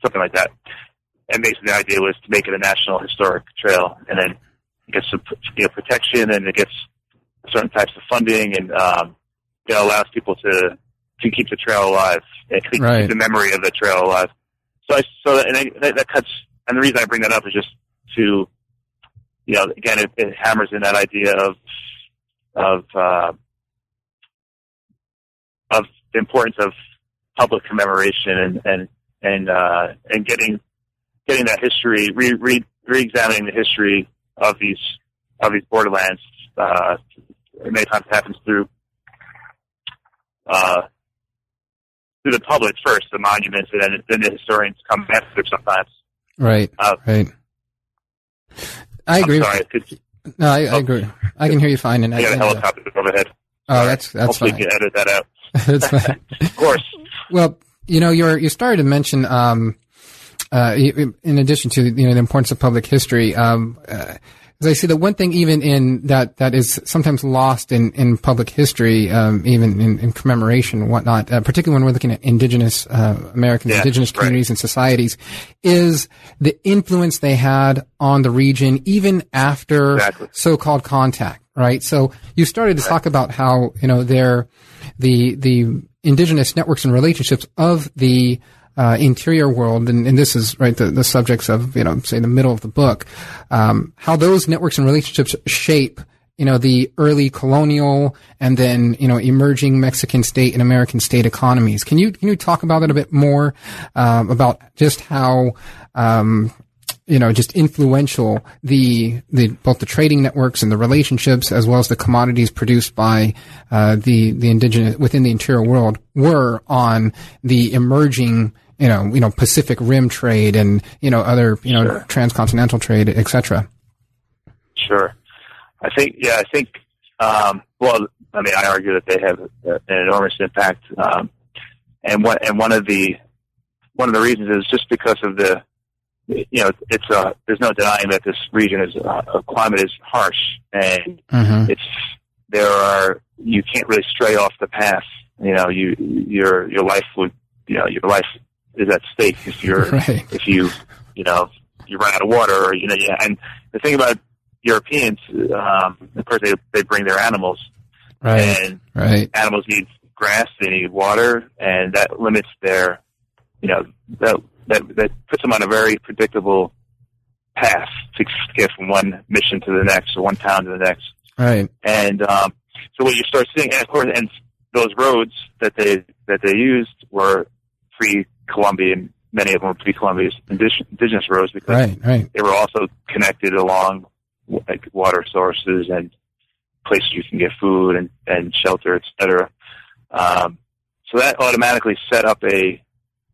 something like that. And basically the idea was to make it a national historic trail. And then it gets some you know, protection, and it gets certain types of funding, and um, it allows people to, to keep the trail alive, and keep right. the memory of the trail alive. So, I, so that, and I, that, that cuts, and the reason I bring that up is just to, you know, again, it, it hammers in that idea of, of, uh, of the importance of public commemoration and, and, and, uh, and getting, getting that history, re, re, re-examining the history of these, of these borderlands, uh, many times happens through, uh, to the public first, the monuments, and then, then the historians come after sometimes. Right, uh, right. I I'm agree. Sorry, with no, I, oh, I agree. I can hear you fine. And I, I got a helicopter uh, overhead. Oh, sorry. that's that's Hopefully fine. You can edit that out. That's fine. Of course. Well, you know, you you started to mention, um, uh, in addition to you know the importance of public history. Um, uh, as I see, the one thing even in that that is sometimes lost in, in public history, um, even in, in commemoration and whatnot, uh, particularly when we're looking at indigenous uh, Americans, yeah, indigenous communities right. and societies, is the influence they had on the region even after exactly. so-called contact, right? So you started to right. talk about how, you know, their, the, the indigenous networks and relationships of the Uh, interior world, and, and this is right the, the subjects of you know say the middle of the book, um, how those networks and relationships shape you know the early colonial and then you know emerging Mexican state and American state economies. Can you can you talk about that a bit more um, about just how um, you know just influential the the both the trading networks and the relationships as well as the commodities produced by uh, the the indigenous within the interior world were on the emerging You know, you know, Pacific Rim trade and, you know, other, you know, sure. transcontinental trade, et cetera. Sure. I think, yeah, I think, um, well, I mean, I argue that they have an enormous impact. Um, and what, and one of the, one of the reasons is just because of the, you know, it's uh there's no denying that this region is, uh, climate is harsh and mm-hmm. it's, there are, you can't really stray off the path. You know, you, your, your life would, you know, your life is at stake if you're, right. if you, you know, you run out of water or, you know, yeah. And the thing about Europeans, um, of course they, they bring their animals right. and right. animals need grass, they need water, and that limits their, you know, that, that, that puts them on a very predictable path to get from one mission to the next or one town to the next. Right. And, um, so what you start seeing, and of course, and those roads that they, that they used were free Colombian, many of them were pre-Columbian indigenous roads because right, right. they were also connected along like water sources and places you can get food and, and shelter, et cetera. Um, so that automatically set up a,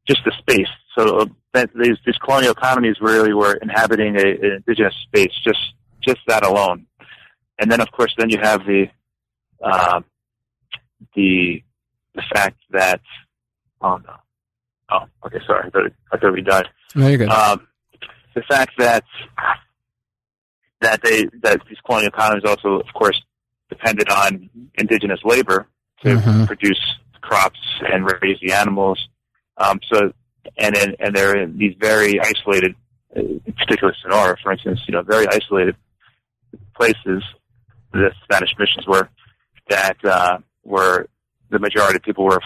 just the space. So that, these, these colonial economies really were inhabiting a, an indigenous space, just, just that alone. And then, of course, then you have the, uh, the, the fact that, oh no, oh, okay, sorry, I thought, I thought we died. No, you're good. Um, the fact that, that they, that these colonial economies also, of course, depended on indigenous labor to mm-hmm. produce crops and raise the animals. Um, so, and, and, and they're in these very isolated, in particular Sonora, for instance, you know, very isolated places, the Spanish missions were, that, uh, were, the majority of people were,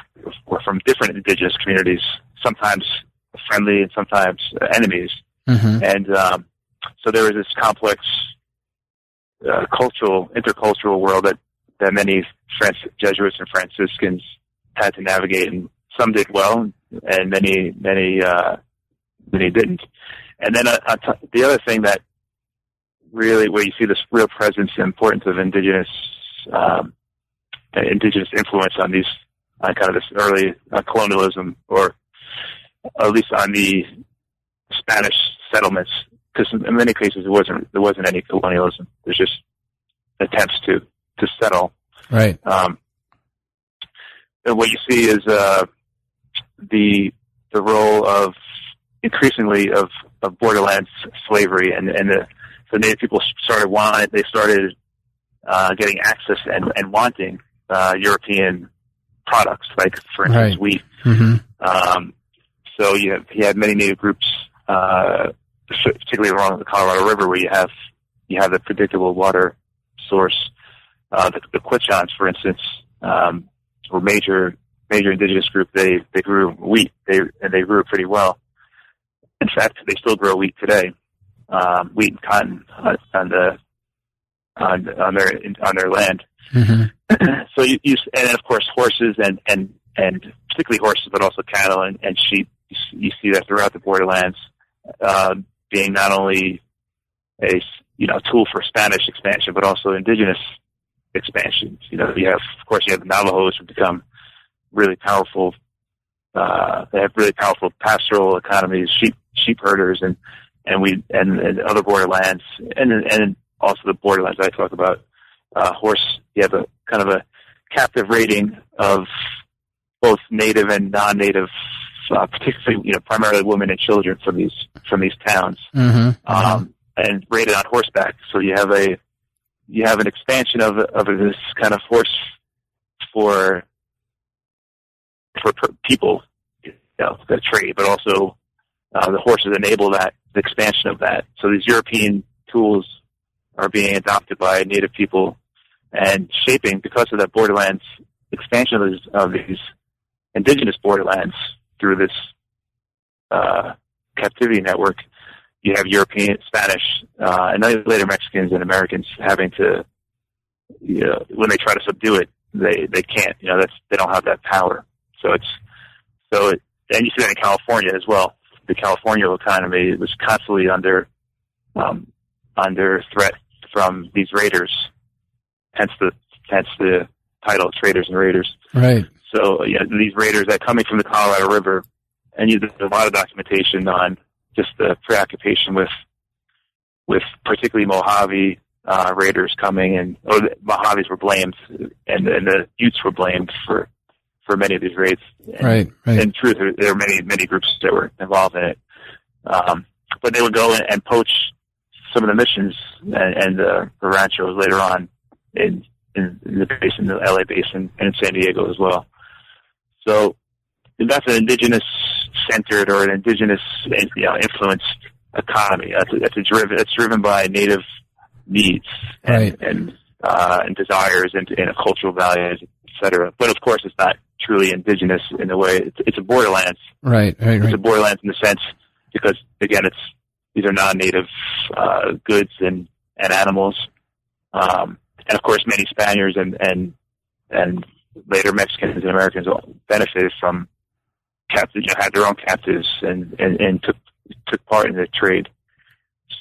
were from different indigenous communities, sometimes friendly and sometimes enemies. Mm-hmm. And, um, so there was this complex, uh, cultural, intercultural world that, that many French Jesuits and Franciscans had to navigate, and some did well, and many, many, uh, many didn't. And then uh, the other thing that really, where you see this real presence and importance of indigenous, um, indigenous influence on these, on kind of this early uh, colonialism, or at least on the Spanish settlements, because in many cases it wasn't, there wasn't any colonialism. There's just attempts to, to settle. Right. Um, and what you see is, uh, the, the role of, increasingly of, of borderlands slavery, and, and the, so Native people started want, they started, uh, getting access and, and wanting, uh, European products, like, for instance, right. wheat. Mm-hmm. Um, so you have, you had many Native groups, uh, particularly along the Colorado River, where you have, you have the predictable water source. Uh, the, the Quechans, for instance, um, were major, major indigenous group. They, they grew wheat. They, and they grew pretty well. In fact, they still grow wheat today, um, wheat and cotton on, on the on, on their on their land. Mm-hmm. So you, you and of course horses and, and, and particularly horses, but also cattle and, and sheep. You see that throughout the borderlands, uh, being not only a you know tool for Spanish expansion, but also indigenous expansion. You know, you have of course you have the Navajos who become really powerful. Uh, they have really powerful pastoral economies, sheep. sheep herders and, and we, and, and other borderlands and, and also the borderlands I talk about, uh, horse, you have a kind of a captive rating of both native and non-native, uh, particularly, you know, primarily women and children from these, from these towns, mm-hmm. um, and rated on horseback. So you have a, you have an expansion of, of this kind of horse for, for people, you know, the trade, but also, Uh, the horses enable that, the expansion of that. So these European tools are being adopted by Native people and shaping, because of that borderlands, expansion of these, of these indigenous borderlands through this uh, captivity network. You have European, Spanish, uh, and then later Mexicans and Americans having to, you know, when they try to subdue it, they, they can't. You know, that's, they don't have that power. So it's, so it, and you see that in California as well. The California economy was constantly under um, under threat from these raiders, hence the hence the title Traders and Raiders. Right. So yeah, these raiders that coming from the Colorado River, and you, there's a lot of documentation on just the preoccupation with with particularly Mojave uh, raiders coming, and oh, the Mojaves were blamed, and and the Utes were blamed for. for many of these raids. And, right, right. In truth, there were many, many groups that were involved in it. Um, but they would go and, and poach some of the missions and, and uh, the ranchos later on in, in the basin, the L A basin, and in San Diego as well. So that's an indigenous-centered or an indigenous, you know, influenced economy. That's, that's, a driven, that's driven by Native needs and, right. and, uh, and desires and, and cultural values, et cetera. But of course, it's not truly indigenous in a way. It's, it's a borderlands. Right, right, right. It's a borderlands in the sense, because again, it's, these are non-native, uh, goods and, and animals. Um, and of course, many Spaniards and, and, and later Mexicans and Americans benefited from captives, you know, had their own captives and, and, and took, took part in the trade.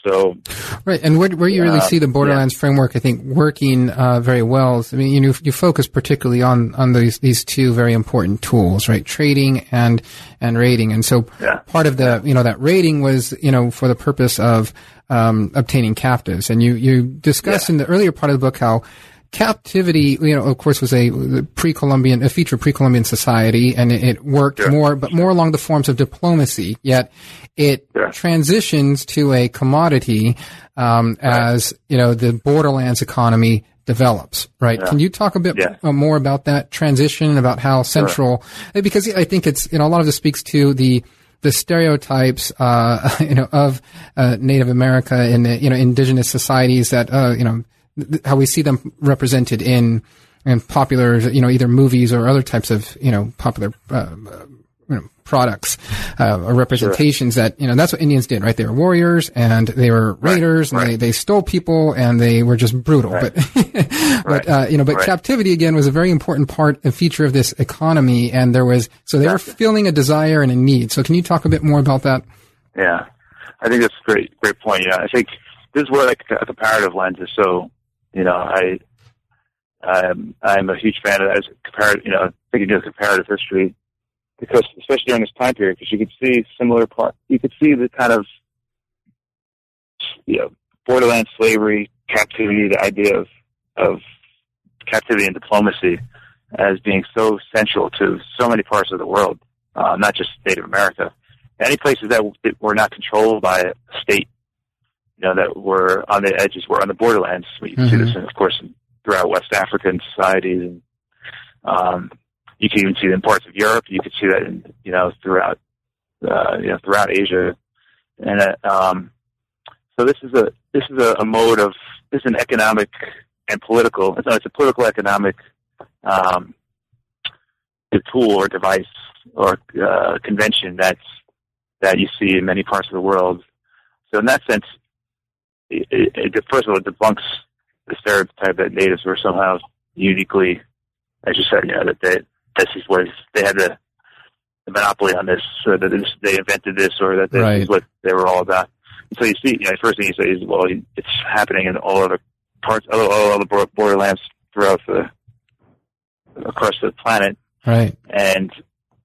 So, right, and where, where you uh, really see the borderlands yeah. framework, I think, working uh, very well is, I mean, you know, you focus particularly on on these these two very important tools, right, trading and and raiding, and so yeah. part of the you know that raiding was you know for the purpose of um, obtaining captives, and you you discussed yeah. in the earlier part of the book how. Captivity, you know, of course, was a pre-Columbian, a feature of pre-Columbian society, and it, it worked yeah. more, but more along the forms of diplomacy. Yet, it yeah. transitions to a commodity um, as you know the borderlands economy develops. Right? Yeah. Can you talk a bit yeah. more about that transition, about how central? Sure. Because I think it's you know a lot of this speaks to the. the stereotypes, uh, you know, of, uh, Native America and, you know, indigenous societies that, uh, you know, th- how we see them represented in, in popular, you know, either movies or other types of, you know, popular, uh, you know, products, uh, or representations sure. that, you know, that's what Indians did, right? They were warriors and they were raiders right. and right. They, they stole people and they were just brutal. Right. But, but, right. uh, you know, but right. captivity again was a very important part and feature of this economy. And there was, so they gotcha. were feeling a desire and a need. So can you talk a bit more about that? Yeah. I think that's a great, great point. Yeah. I think this is where like a comparative lens is so, you know, I, I'm, I'm a huge fan of that as comparative, you know, thinking of comparative history. Because especially during this time period, because you could see similar part, you could see the kind of, you know, borderland slavery, captivity, the idea of of captivity and diplomacy as being so central to so many parts of the world, uh, not just Native America. Any places that were not controlled by a state, you know, that were on the edges, were on the borderlands. You can mm-hmm. see this, in, of course, throughout West African societies and. Um, You can even see it in parts of Europe. You can see that, in, you know, throughout, uh, you know, throughout Asia, and uh, um, so this is a this is a, a mode of this is an economic and political. No, it's a political economic um, tool or device or uh, convention that's that you see in many parts of the world. So in that sense, it, it, it, first of all, it debunks the stereotype that natives were somehow uniquely, as you said, you know, that they. This is what they had the, the monopoly on this, or that this, they invented this, or that this right. is what they were all about. And so you see, you know, the first thing you say is, well, it's happening in all other parts, all, all the borderlands throughout the across the planet. Right. And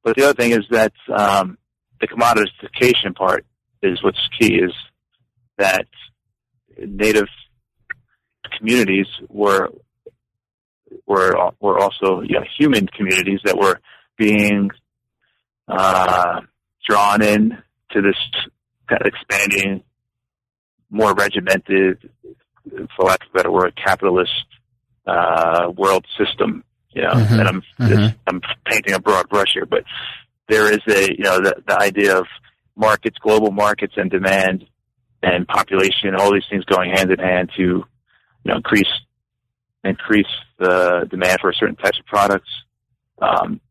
but the other thing is that um, the commoditification part is what's key. Is that native communities were. Were were also you know, human communities that were being uh, drawn in to this kind of expanding, more regimented, for lack of a better word, capitalist uh, world system. You know, mm-hmm. and I'm mm-hmm. I'm painting a broad brush here, but there is a you know the, the idea of markets, global markets, and demand and population, all these things going hand in hand to you know increase. increase the demand for certain types of products, um,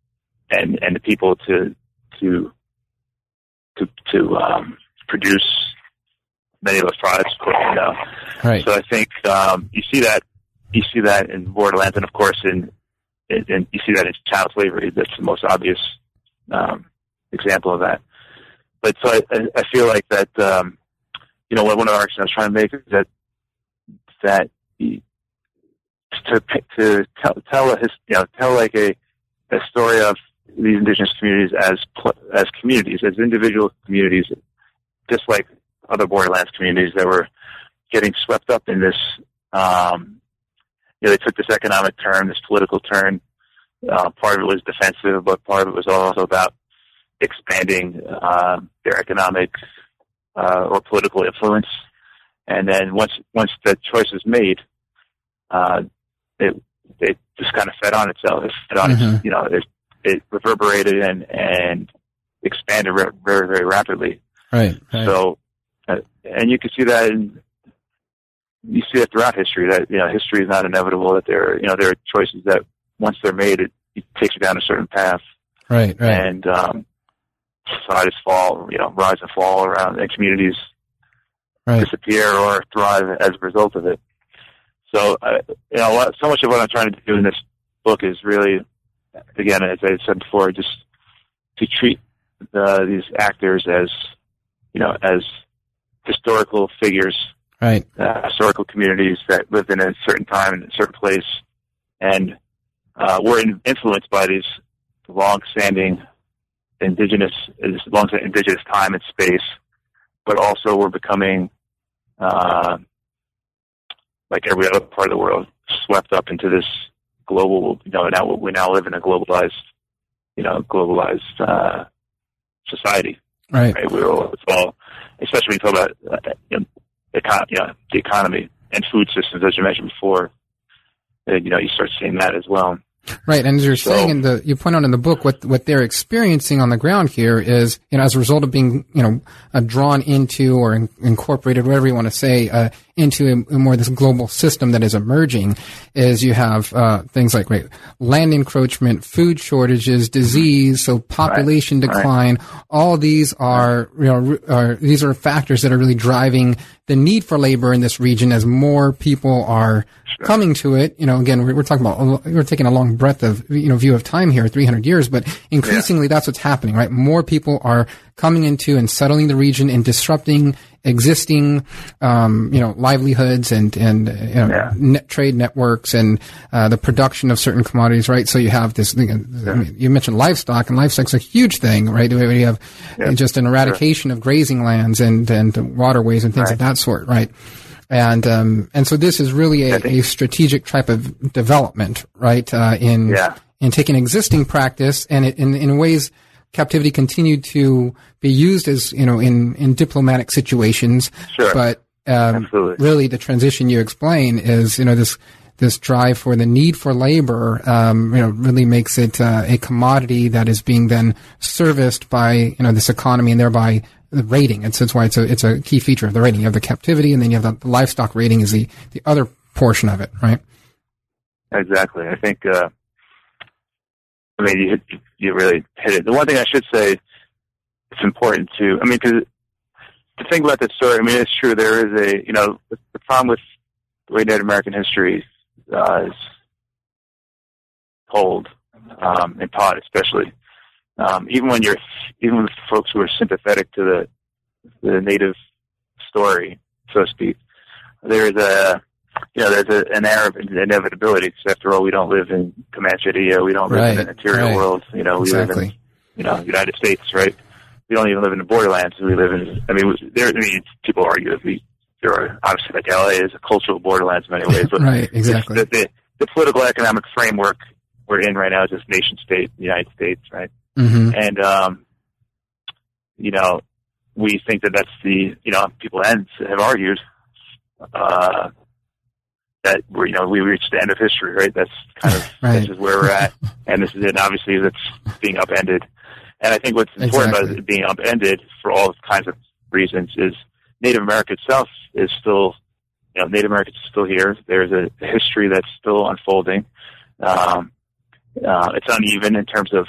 and, and the people to, to, to, to, um, produce many of those products, you know. Right. So I think, um, you see that, you see that in borderlands, and of course in, and you see that in child slavery. That's the most obvious, um, example of that. But so I, I feel like that, um, you know, one of the arguments I was trying to make is that, that, the, To to tell tell a you know tell like a, a story of these indigenous communities as as communities as individual communities, just like other borderlands communities that were getting swept up in this. Um, you know, they took this economic turn, this political turn. Uh, part of it was defensive, but part of it was also about expanding uh, their economic uh, or political influence. And then once once the choice was made. Uh, It, it just kind of fed on itself. It fed on, mm-hmm. you know, it, it reverberated and, and expanded re- very, very rapidly. Right. right. So, uh, and you can see that in, you see that throughout history, that, you know, history is not inevitable, that there, you know, there are choices that once they're made, it, it takes you down a certain path. Right. Right. And, um, societies fall, you know, rise and fall around, and communities right. disappear or thrive as a result of it. So, uh, you know, lot, so much of what I'm trying to do in this book is really, again, as I said before, just to treat the, these actors as, you know, as historical figures, right? Uh, historical communities that lived in a certain time and a certain place, and uh, were in, influenced by these long-standing indigenous, long-standing indigenous time and space, but also were becoming, uh, like every other part of the world, swept up into this global. You know, now we now live in a globalized, you know, globalized uh, society. Right. right. We were it's all, especially when you talk about uh, you know, econ- you know, the economy and food systems, as you mentioned before. Uh, you know, you start seeing that as well. Right, and as you're so, saying in the, you point out in the book, what what they're experiencing on the ground here is, you know, as a result of being, you know, uh, drawn into or in, incorporated, whatever you want to say, uh, into a, a more this global system that is emerging, is you have uh, things like right, land encroachment, food shortages, disease, so population right, decline. Right. All these are, you know, are these are factors that are really driving the need for labor in this region as more people are sure. coming to it. You know, again, we're, we're talking about, we're taking a long breadth of, you know, view of time here, three hundred years, but increasingly yeah. that's what's happening, right? More people are coming into and settling the region and disrupting existing, um, you know, livelihoods and, and, you know, yeah. net trade networks and, uh, the production of certain commodities, right? So you have this thing, yeah. I mean, you mentioned livestock, and livestock's a huge thing, right? We have yeah. just an eradication sure. of grazing lands and, and waterways and things right. of that sort, right? And, um, and so this is really a, a strategic type of development, right? Uh, in, yeah. in taking existing practice and it, in, in ways, captivity continued to be used as, you know, in, in diplomatic situations. Sure. But, um, really the transition you explain is, you know, this, this drive for the need for labor, um, you know, really makes it, uh, a commodity that is being then serviced by, you know, this economy and thereby the raiding. And so that's why it's a, it's a key feature of the raiding. You have the captivity and then you have the, the livestock raiding is the, the other portion of it, right? Exactly. I think, uh, I mean, you you really hit it. The one thing I should say, it's important to, I mean, because to think about this story, I mean, it's true. There is a, you know, the, the problem with the way Native American history uh, is told, um, and taught especially, um, even when you're, even with folks who are sympathetic to the the Native story, so to speak, there is a, you know, there's a, an air of inevitability. Cause after all, we don't live in Comanche, we don't live right, in an interior right. world. You know, we exactly. live in, you know, United States, right? We don't even live in the borderlands. We live in, I mean, there, I mean, people argue that we, there are, obviously, like L A is a cultural borderlands in many ways, but right, exactly. the, the, the political economic framework we're in right now is this nation state, the United States, right? Mm-hmm. And, um, you know, we think that that's the, you know, people have argued, uh, that we're, you know, we reached the end of history, right? That's kind of, right. this is where we're at. And this is it. And obviously that's being upended. And I think what's important exactly. about it being upended for all kinds of reasons is Native America itself is still, you know, Native Americans are still here. There's a history that's still unfolding. Um, uh, it's uneven in terms of,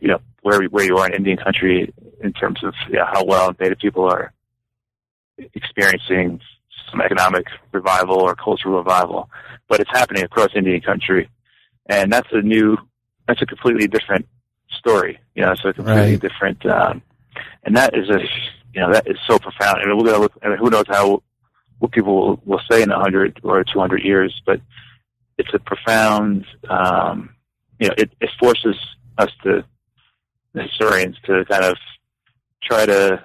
you know, where where you are in Indian country in terms of you know, how well Native people are experiencing some economic revival or cultural revival, but it's happening across Indian country. And that's a new, that's a completely different story, you know, so it's completely right. different. Um, and that is a, you know, that is so profound. I mean, we're going to look, I mean, who knows how, what people will, will say in a hundred or two hundred years, but it's a profound, um, you know, it, it forces us to, the historians to kind of try to,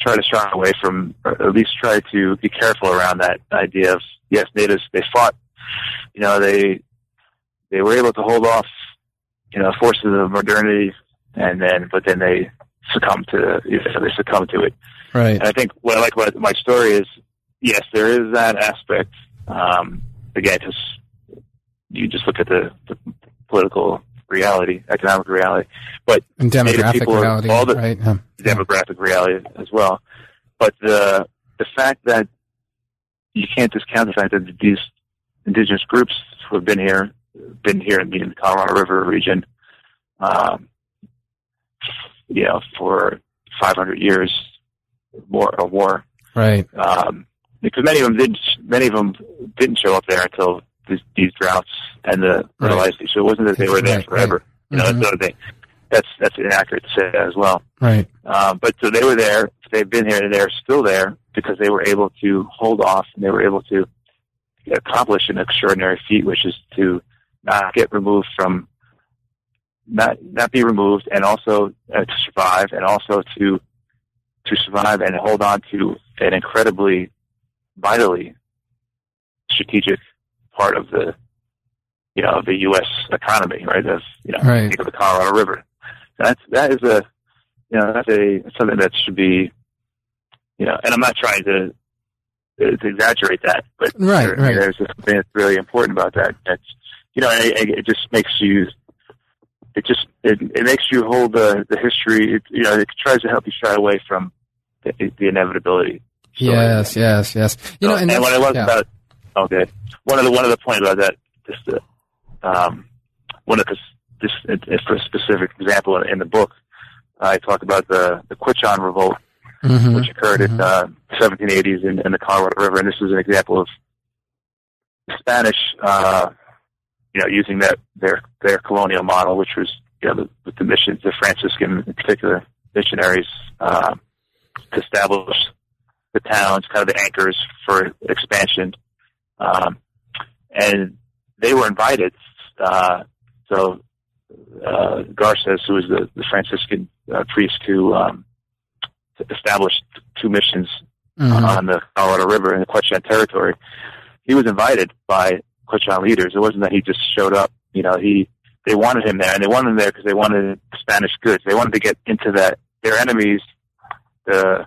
try to shy away from, or at least try to be careful around that idea of, yes, natives, they fought, you know, they, they were able to hold off, you know, forces of modernity and then, but then they succumbed to, you know, they succumbed to it. Right. And I think what I like about my story is, yes, there is that aspect. Um, again, just, you just look at the, the political reality, economic reality, but and demographic people reality, all the right? yeah. demographic yeah. reality as well. But the the fact that you can't discount the fact that these indigenous groups who have been here, been here in the Colorado River region, um, you know, for five hundred years more or more, right? Um, because many of them didn't, many of them didn't show up there until these, these droughts and the fertilization. Right. So it wasn't that they were there right, forever. Right. You know, mm-hmm. that's the other thing. that's that's inaccurate to say that as well. Right. Um, but so they were there. They've been here, and they're still there because they were able to hold off, and they were able to accomplish an extraordinary feat, which is to not get removed from, not not be removed, and also uh, to survive, and also to to survive and hold on to an incredibly vitally strategic part of the, you know, the U S economy, right? That's, you know, right. Think of the Colorado River. That's, that is a, you know, that's a, something that should be, you know, and I'm not trying to, to exaggerate that, but right, there, right. there's something that's really important about that. That's, you know, it, it just makes you, it just, it, it makes you hold the, the history, it, you know, it tries to help you shy away from the, the inevitability. So, yes, yes, yes. You so, know, and, and what I love yeah. about, okay, one of the, one of the points about that, just the, um, one of the, this, for a specific example in the book, I talk about the, the Quechan revolt, mm-hmm, which occurred mm-hmm. in the seventeen eighties in, in the Colorado River, and this is an example of Spanish, uh, you know, using that their their colonial model, which was, you know, the, with the missions, the Franciscan in particular missionaries, uh, to establish the towns, kind of the anchors for expansion, um, and they were invited. Uh, so uh, Garces, who was the, the Franciscan uh, priest who um, established two missions mm-hmm. on the Colorado River in the Quechan territory, he was invited by Quechan leaders. It wasn't that he just showed up. You know, he they wanted him there, and they wanted him there because they wanted Spanish goods. They wanted to get into that. Their enemies, the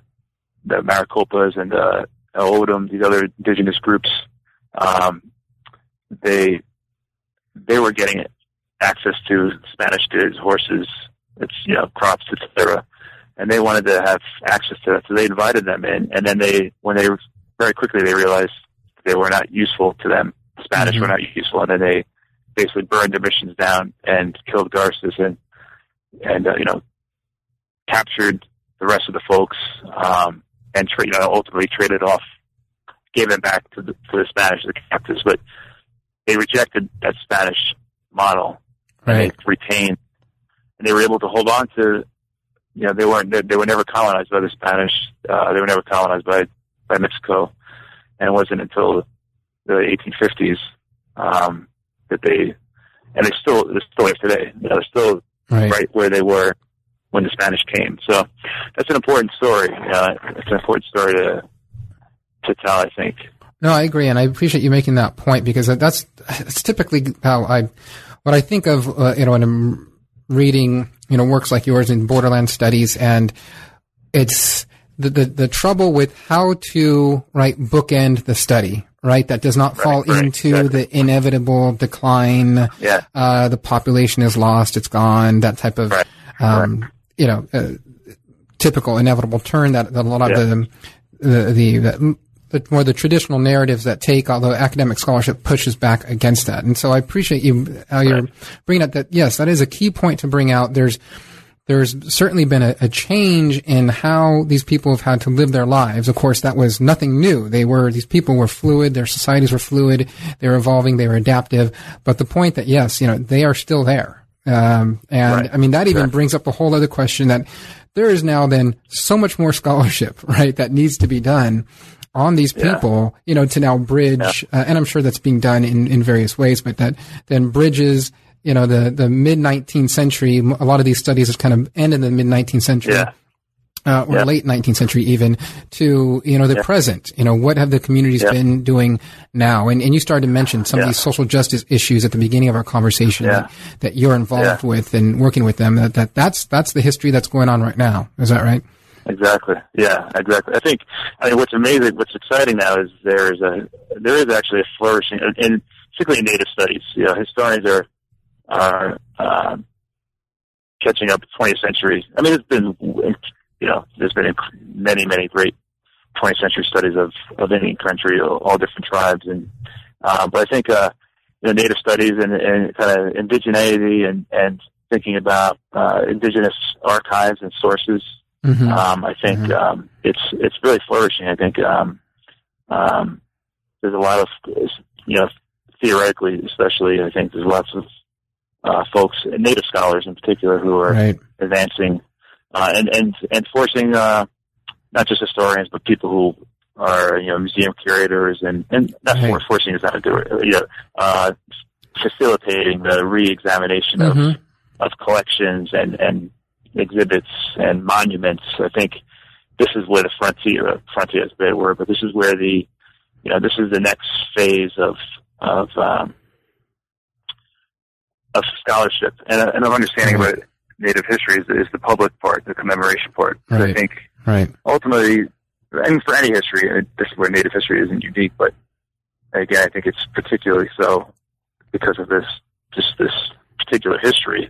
the Maricopas and the Odoms, these other indigenous groups, um, they they were getting access to Spanish goods, horses, it's, you know, crops, et cetera, and they wanted to have access to that. So they invited them in, and then they, when they very quickly they realized they were not useful to them. The Spanish mm-hmm. were not useful, and then they basically burned their missions down and killed Garces and and uh, you know, captured the rest of the folks, um, and tra- you know, ultimately traded off, gave them back to the, to the Spanish, the captives, but they rejected that Spanish model. Right. And they retained, and they were able to hold on to, you know, they weren't, they, they were never colonized by the Spanish, uh, they were never colonized by, by Mexico, and it wasn't until the eighteen fifties, um, that they, and they still, they're still here today, you know, they're still right. right where they were when the Spanish came. So that's an important story. Uh, it's an important story to, to tell, I think. No, I agree, and I appreciate you making that point, because that's, that's typically how I, what I think of, uh, you know, when I'm reading, you know, works like yours in borderland studies, and it's the, the, the trouble with how to, right, bookend the study, right, that does not right, fall right, into exactly. the inevitable decline, yeah. uh, the population is lost, it's gone, that type of, right. um, right. you know, uh, typical inevitable turn that, that a lot yeah. of the, the, the, the The more the traditional narratives that take, although academic scholarship pushes back against that. And so I appreciate you, how you're bringing up that. Yes, that is a key point to bring out. There's, there's certainly been a, a change in how these people have had to live their lives. Of course, that was nothing new. They were, these people were fluid. Their societies were fluid. They were evolving. They were adaptive. But the point that, yes, you know, they are still there. Um, and right. I mean, that even right. brings up a whole other question that there is now then so much more scholarship, right, that needs to be done on these people, yeah. you know, to now bridge, yeah. uh, and I'm sure that's being done in, in various ways, but that then bridges, you know, the, the mid-nineteenth century, a lot of these studies have kind of ended in the mid-nineteenth century, yeah. uh, or yeah. late nineteenth century even, to, you know, the yeah. present, you know, what have the communities yeah. been doing now? And, and you started to mention some yeah. of these social justice issues at the beginning of our conversation yeah. that, that you're involved yeah. with and working with them, that, that that's, that's the history that's going on right now. Is that right? Exactly. Yeah, exactly. I think, I mean, what's amazing, what's exciting now is there is a, there is actually a flourishing, and particularly in Native studies, you know, historians are, are, um, catching up to twentieth century. I mean, it's been, you know, there's been many, many great twentieth century studies of, of Indian country, all different tribes. And, uh, but I think, uh, you know, Native studies and, and kind of indigeneity and, and thinking about, uh, indigenous archives and sources. Mm-hmm. Um, I think mm-hmm. um, it's it's really flourishing. I think um, um, there's a lot of, you know, theoretically, especially, I think there's lots of uh, folks, Native scholars in particular, who are right. advancing uh, and, and, and forcing uh, not just historians, but people who are, you know, museum curators and, and not right. forcing is not a good you know, uh, facilitating the re-examination mm-hmm. of, of collections and, and exhibits and monuments. I think this is where the frontier, frontier is a bad word, but this is where the, you know, this is the next phase of, of, um, of scholarship and, and of understanding right. about Native history is, is the public part, the commemoration part. Right. I think right. ultimately, I mean, for any history, this is where Native history isn't unique, but again, I think it's particularly so because of this, just this particular history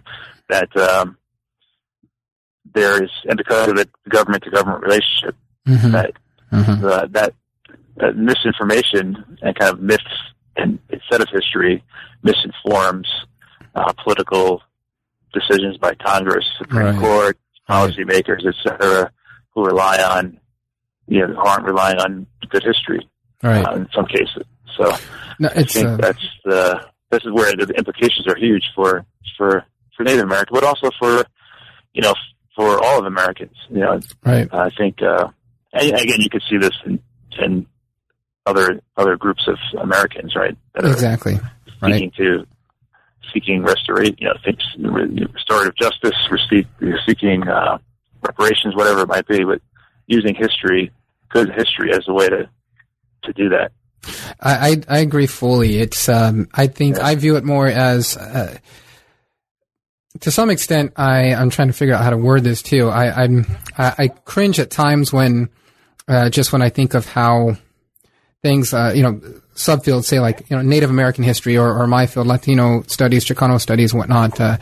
that, um, there is, and because of the government-to-government relationship, mm-hmm. that mm-hmm. Uh, that uh, misinformation and kind of myths and instead of history misinforms uh, political decisions by Congress, Supreme right. Court, policymakers, right. et cetera, who rely on you know aren't relying on good history right. uh, in some cases. So no, I think uh... that's the this is where the implications are huge for for, for Native America, but also for you know. For all of Americans, you know, right. I think, uh, and again, you could see this in, in other other groups of Americans, right? That are exactly. Seeking right. to seeking restoration, you know, things, restorative justice, seeking uh, reparations, whatever it might be, but using history, good history, as a way to to do that. I I, I agree fully. It's um, I think yeah. I view it more as. Uh, To some extent, I, I'm trying to figure out how to word this too. I, I'm, I, I cringe at times when, uh, just when I think of how things, uh, you know, subfields say like, you know, Native American history or, or my field, Latino studies, Chicano studies, whatnot, uh,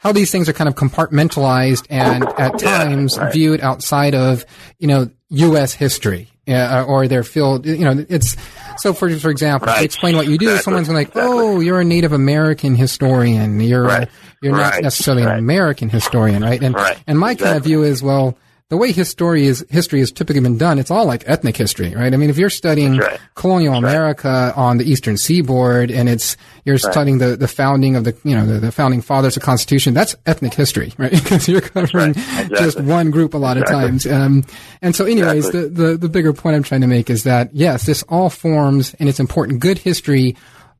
how these things are kind of compartmentalized and at times yeah, right. viewed outside of, you know, U S history. Uh, or their field, you know, it's, so for, for example, right. to explain what you do, exactly. someone's like, oh, you're a Native American historian. You're, right. you're right. not necessarily right. an American historian, right? And, right. and my exactly. kind of view is, well, the way history is, history has typically been done, it's all like ethnic history, right? I mean, if you're studying right. colonial right. America on the Eastern Seaboard and it's, you're right. studying the, the founding of the, you know, the, the founding fathers of the Constitution, that's ethnic history, right? Because you're covering right. exactly. just one group a lot exactly. of times. Um, and so anyways, exactly. the, the, the bigger point I'm trying to make is that, yes, this all forms, and it's important, good history,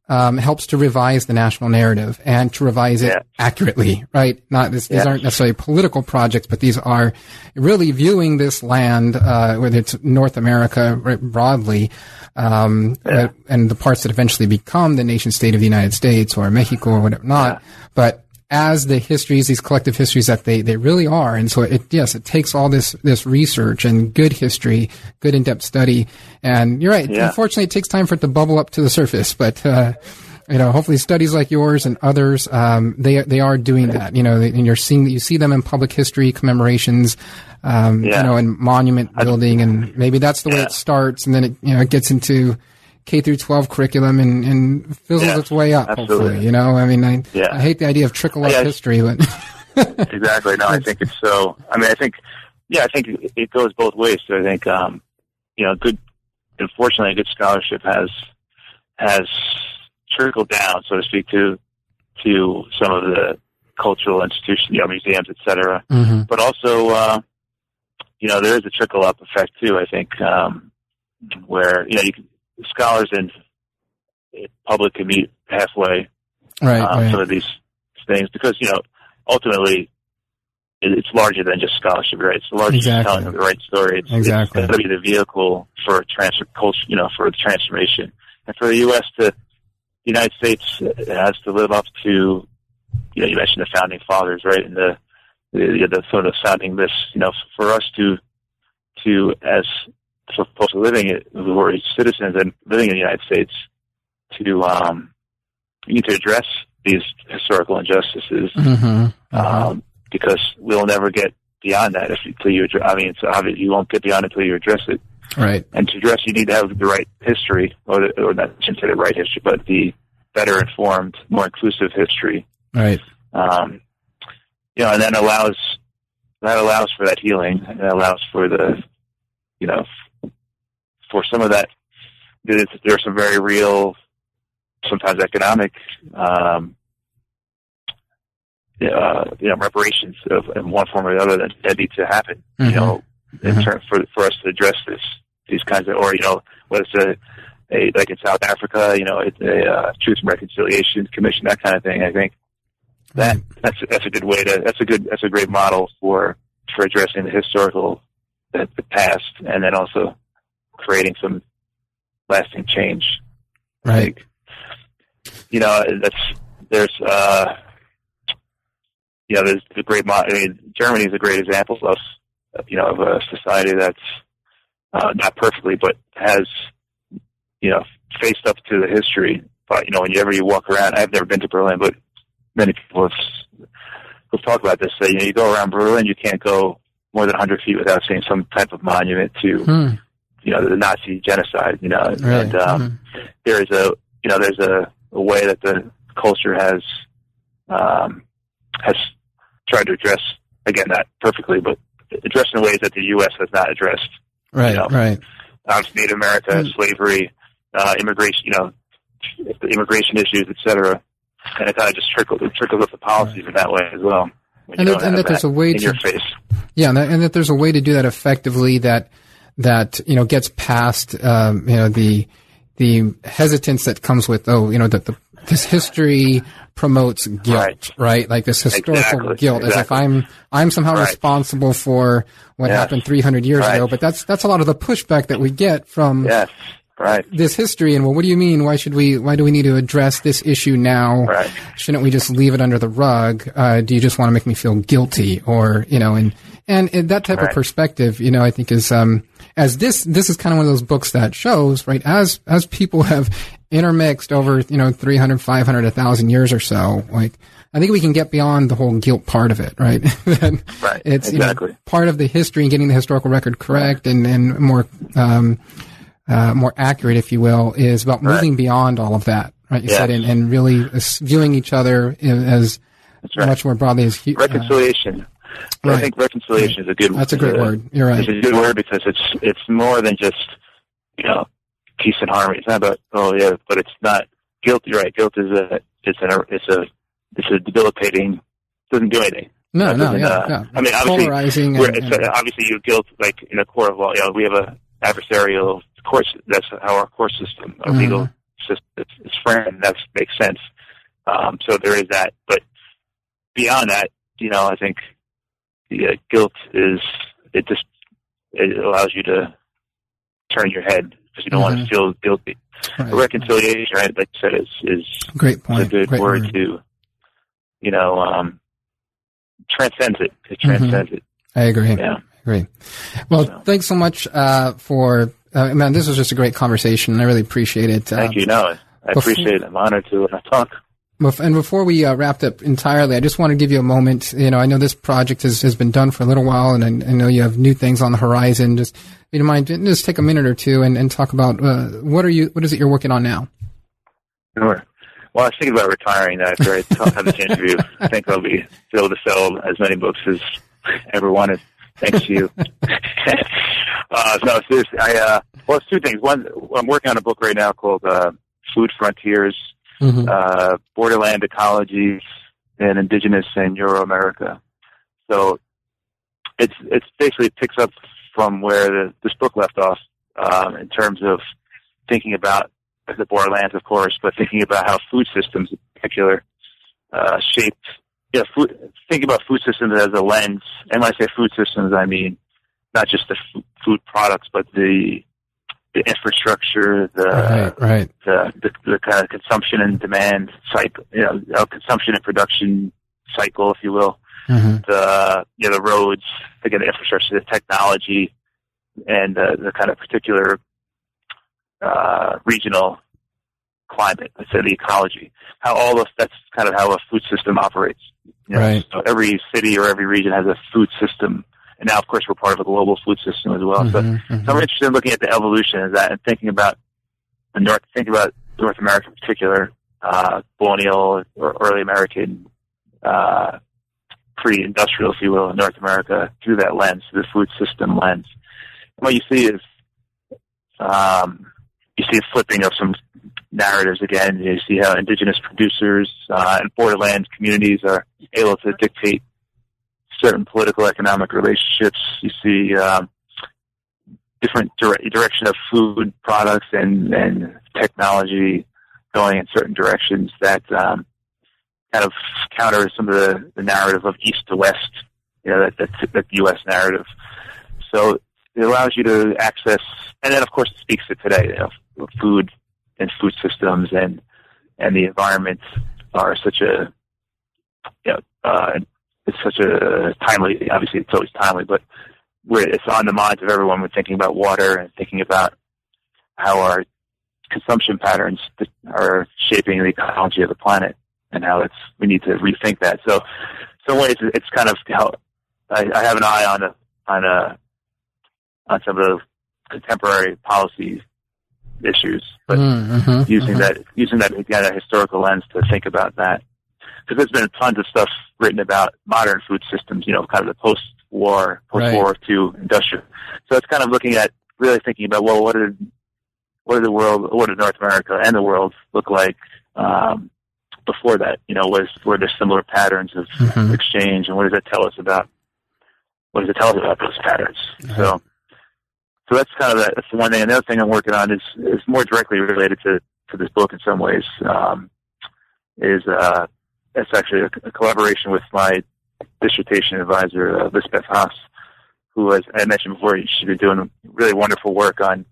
um, helps to revise the national narrative and to revise it yeah. accurately, right? Not this, these yeah. aren't necessarily political projects, but these are really viewing this land, uh, whether it's North America right, broadly, um, yeah. and the parts that eventually become the nation state of the United States or Mexico or whatever not, yeah. but as the histories, these collective histories that they, they really are. And so it, yes, it takes all this, this research and good history, good in-depth study. And you're right. Yeah. Unfortunately, it takes time for it to bubble up to the surface, but, uh, you know, hopefully studies like yours and others, um, they, they are doing that, you know, and you're seeing that you see them in public history commemorations, um, yeah. you know, and monument building. And maybe that's the yeah. way it starts. And then it, you know, it gets into, K through twelve curriculum and, and fizzles yeah, its way up, absolutely. Hopefully. You know, I mean, I, yeah. I hate the idea of trickle up yeah, history, but exactly. No, I think it's so. I mean, I think, yeah, I think it goes both ways. So I think, um, you know, good. Unfortunately, good scholarship has has trickled down, so to speak, to to some of the cultural institutions, you know, museums, et cetera. Mm-hmm. But also, uh, you know, there is a trickle up effect too. I think um, where you know you can. Scholars and public can meet halfway right, um, right. some of these things because, you know, ultimately it, it's larger than just scholarship, right? It's larger exactly. than telling them the right story. It's, exactly. it's going to be the vehicle for transfer culture, you know, for the transformation. And for the U S to, the United States has to live up to, you know, you mentioned the founding fathers, right? And the, the, the sort of founding myths, you know, for us to, to, as, for folks living it, who are citizens and living in the United States, to um, we need to address these historical injustices mm-hmm. um, uh-huh. because we'll never get beyond that if until you address. I mean, it's obvious you won't get beyond it until you address it. Right. And to address, you need to have the right history, or, the, or not I shouldn't say the right history, but the better informed, more inclusive history. Right. Um, you know, and that allows that allows for that healing, and that allows for the you know. For some of that, there are some very real, sometimes economic um, uh, you know, reparations of, in one form or the other that, that need to happen, mm-hmm. you know, in mm-hmm. turn for for us to address this these kinds of, or, you know, whether it's a, a like in South Africa, you know, a, a uh, Truth and Reconciliation Commission, that kind of thing. I think that right. that's that's a good way to that's a good that's a great model for for addressing the historical the, the past and then also creating some lasting change. Right. Like, you know, that's there's uh, you know, there's the great. I mean, Germany is a great example of you know of a society that's uh, not perfectly, but has you know faced up to the history. But you know, whenever you walk around, I've never been to Berlin, but many people have, have talked about this. That you know, you go around Berlin, you can't go more than one hundred feet without seeing some type of monument to. Hmm. You know, the Nazi genocide, you know, and, right. and um, mm-hmm. there is a, you know, there's a, a way that the culture has, um, has tried to address, again, not perfectly, but address in ways that the U S has not addressed. Right, you know, right. Um, Native America, mm-hmm. slavery, uh, immigration, you know, immigration issues, et cetera. And it kind of just trickles, it trickles up the policies right. in that way as well. And that, and that there's that a way in to, your face. Yeah, and that, and that there's a way to do that effectively that, that, you know, gets past, um, you know, the, the hesitance that comes with, oh, you know, that the, this history promotes guilt, right? right? Like this historical exactly. guilt exactly. as if I'm, I'm somehow right. responsible for what yes. happened three hundred years right. ago. But that's, that's a lot of the pushback that we get from yes. right. this history. And well, what do you mean? Why should we, why do we need to address this issue now? Right. Shouldn't we just leave it under the rug? Uh, do you just want to make me feel guilty or, you know, and, and, and that type right. of perspective, you know, I think is, um, As this, this is kind of one of those books that shows, right, as, as people have intermixed over, you know, three hundred, five hundred, one thousand years or so, like, I think we can get beyond the whole guilt part of it, right? Right. It's exactly. you know, part of the history and getting the historical record correct and, and more, um, uh, more accurate, if you will, is about right. moving beyond all of that, right? You yes. said, and, and really viewing each other as right. much more broadly as uh, reconciliation. Right. I think reconciliation is a good. That's a great uh, word. You're right. It's a good word because it's it's more than just you know peace and harmony. It's not about oh yeah, but it's not guilt. You're right. Guilt is a it's an it's a it's a debilitating. Doesn't do anything. No, that no, yeah, uh, yeah. I mean, obviously, polarizing we're, and, it's, and, obviously, you guilt like in a court of law. You know, we have a adversarial court. That's how our court system, our uh-huh. legal system, is framed. That makes sense. Um, so there is that, but beyond that, you know, I think. Yeah, guilt is it just it allows you to turn your head because you don't mm-hmm. want to feel guilty. Right. Reconciliation, right? Like I said, is is Great point. a good Great word, word to you know um, transcends it. It transcends mm-hmm. it. I agree. Yeah, I agree. Well, so. thanks so much uh, for uh, man. This was just a great conversation. I really appreciate it. Thank um, you. No, I, I before, appreciate it. I'm honored to uh, talk. And before we uh, wrapped up entirely, I just want to give you a moment. You know, I know this project has, has been done for a little while, and I, I know you have new things on the horizon. Just, you know, mind, just take a minute or two and, and talk about uh, what are you, what is it you're working on now? Sure. Well, I was thinking about retiring after I have this interview. I think I'll be able to sell as many books as ever wanted. Thanks to you. uh, no, seriously. I, uh, well, it's two things. One, I'm working on a book right now called uh, Food Frontiers. Mm-hmm. Uh, borderland ecologies in indigenous and Euro-America. So it's it's basically picks up from where the, this book left off um, in terms of thinking about the borderlands, of course, but thinking about how food systems in particular uh, shaped, you know, food, think about food systems as a lens. And when I say food systems, I mean not just the f- food products, but the the infrastructure, the, right, right. The, the the kind of consumption and demand cycle, you know, consumption and production cycle, if you will, mm-hmm. the you know, the roads, again, the infrastructure, the technology, and uh, the kind of particular uh, regional climate, let's say the ecology. How all of that's kind of how a food system operates. You know? Right. So every city or every region has a food system. And now, of course, we're part of a global food system as well. Mm-hmm, so, mm-hmm. so I'm interested in looking at the evolution of that and thinking about the North, thinking about North America in particular, uh, colonial or early American, uh, pre-industrial, if you will, in North America through that lens, through the food system lens. And what you see is, um, you see a flipping of some narratives again. You see how indigenous producers uh, and borderland communities are able to dictate certain political, economic relationships. You see um, different dire- direction of food products and, and technology going in certain directions that um, kind of counter some of the, the narrative of east to west, you know, that, that, that U S narrative. So it allows you to access, and then of course it speaks to today, you know, food and food systems and, and the environment are such a, you know, uh, it's such a timely, obviously it's always timely, but we're, it's on the minds of everyone. We're thinking about water and thinking about how our consumption patterns are shaping the ecology of the planet and how it's, we need to rethink that. So in some ways it's kind of, you know, I, I have an eye on a, on a, on some of the contemporary policy issues, but mm-hmm, using mm-hmm. that using that again a historical lens to think about that, because there's been tons of stuff written about modern food systems, you know, kind of the post-war, post-war to industrial. So it's kind of looking at really thinking about, well, what did what did the world, what did North America and the world look like um, before that? You know, was were there similar patterns of mm-hmm. exchange, and what does that tell us about what does it tell us about those patterns? Mm-hmm. So. So that's kind of a, that's the one thing. Another thing I'm working on is, is more directly related to, to this book in some ways. Um, is uh, it's actually a, a collaboration with my dissertation advisor, uh, Elizabeth Haas, who, as I mentioned before, she's been doing really wonderful work on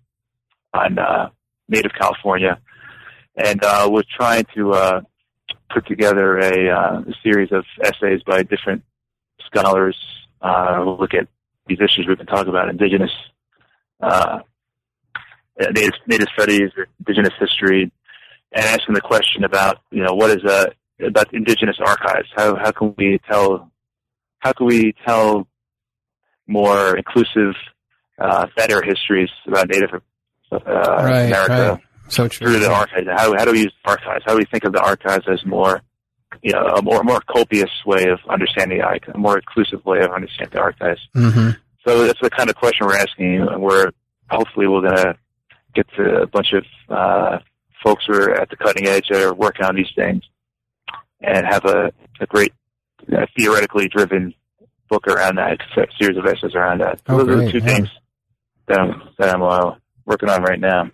on uh, Native California, and uh, we're trying to uh, put together a, uh, a series of essays by different scholars uh, who look at these issues we've been talking about, indigenous. Uh, native, native studies, indigenous history, and asking the question about, you know, what is a, about indigenous archives? How, how can we tell, how can we tell more inclusive, uh, better histories about Native, uh, right, America right. So true. Through the archives? How, how do we use archives? How do we think of the archives as more, you know, a more, more copious way of understanding the archives, a more inclusive way of understanding the archives? Mm-hmm. So that's the kind of question we're asking, and we're hopefully we're going to get to a bunch of uh, folks who are at the cutting edge that are working on these things and have a, a great uh, theoretically driven book around that, a series of essays around that. So oh, those great. are the two yeah. things that I'm, that I'm uh, working on right now.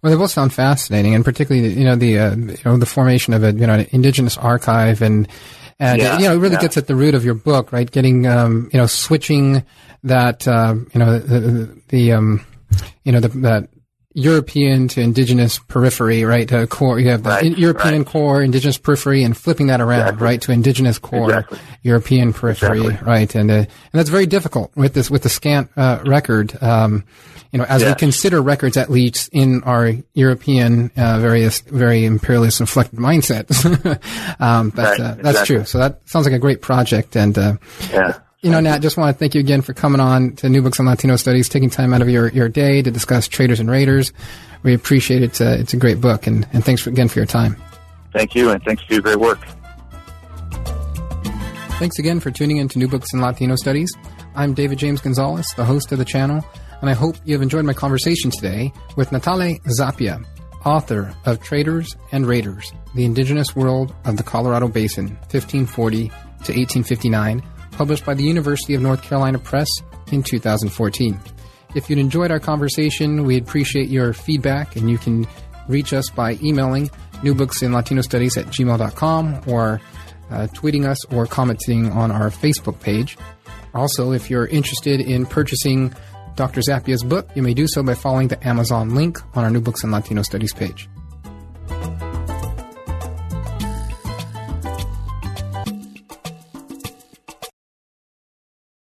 Well, they both sound fascinating, and particularly, you know, the uh, you know the formation of a you know an indigenous archive, and and yeah, you know it really yeah. gets at the root of your book, right? Getting um, you know switching that uh, you know the, the, the um you know the that European to indigenous periphery, right? To core, you have the right, in, European right. core, indigenous periphery, and flipping that around, exactly. right, to indigenous core, exactly. European periphery, exactly. right? And uh, and that's very difficult with this with the scant uh, record. Um, You know, as yes. we consider records, at least in our European, uh, various, very imperialist inflected mindsets. um, but, right, uh, that's exactly. true. So that sounds like a great project. And, uh, yeah. you know, Nat, just want to thank you again for coming on to New Books in Latino Studies, taking time out of your, your day to discuss Traders and Raiders. We appreciate it. It's a, it's a great book. And, and thanks for, again for your time. Thank you. And thanks for your great work. Thanks again for tuning in to New Books in Latino Studies. I'm David James Gonzalez, the host of the channel, and I hope you have enjoyed my conversation today with Natale Zappia, author of Traders and Raiders, The Indigenous World of the Colorado Basin, fifteen forty to eighteen fifty-nine, published by the University of North Carolina Press in two thousand fourteen. If you'd enjoyed our conversation, we'd appreciate your feedback, and you can reach us by emailing newbooksinlatinostudies at gmail dot com or uh, tweeting us or commenting on our Facebook page. Also, if you're interested in purchasing Doctor Zappia's book, you may do so by following the Amazon link on our New Books in Latino Studies page.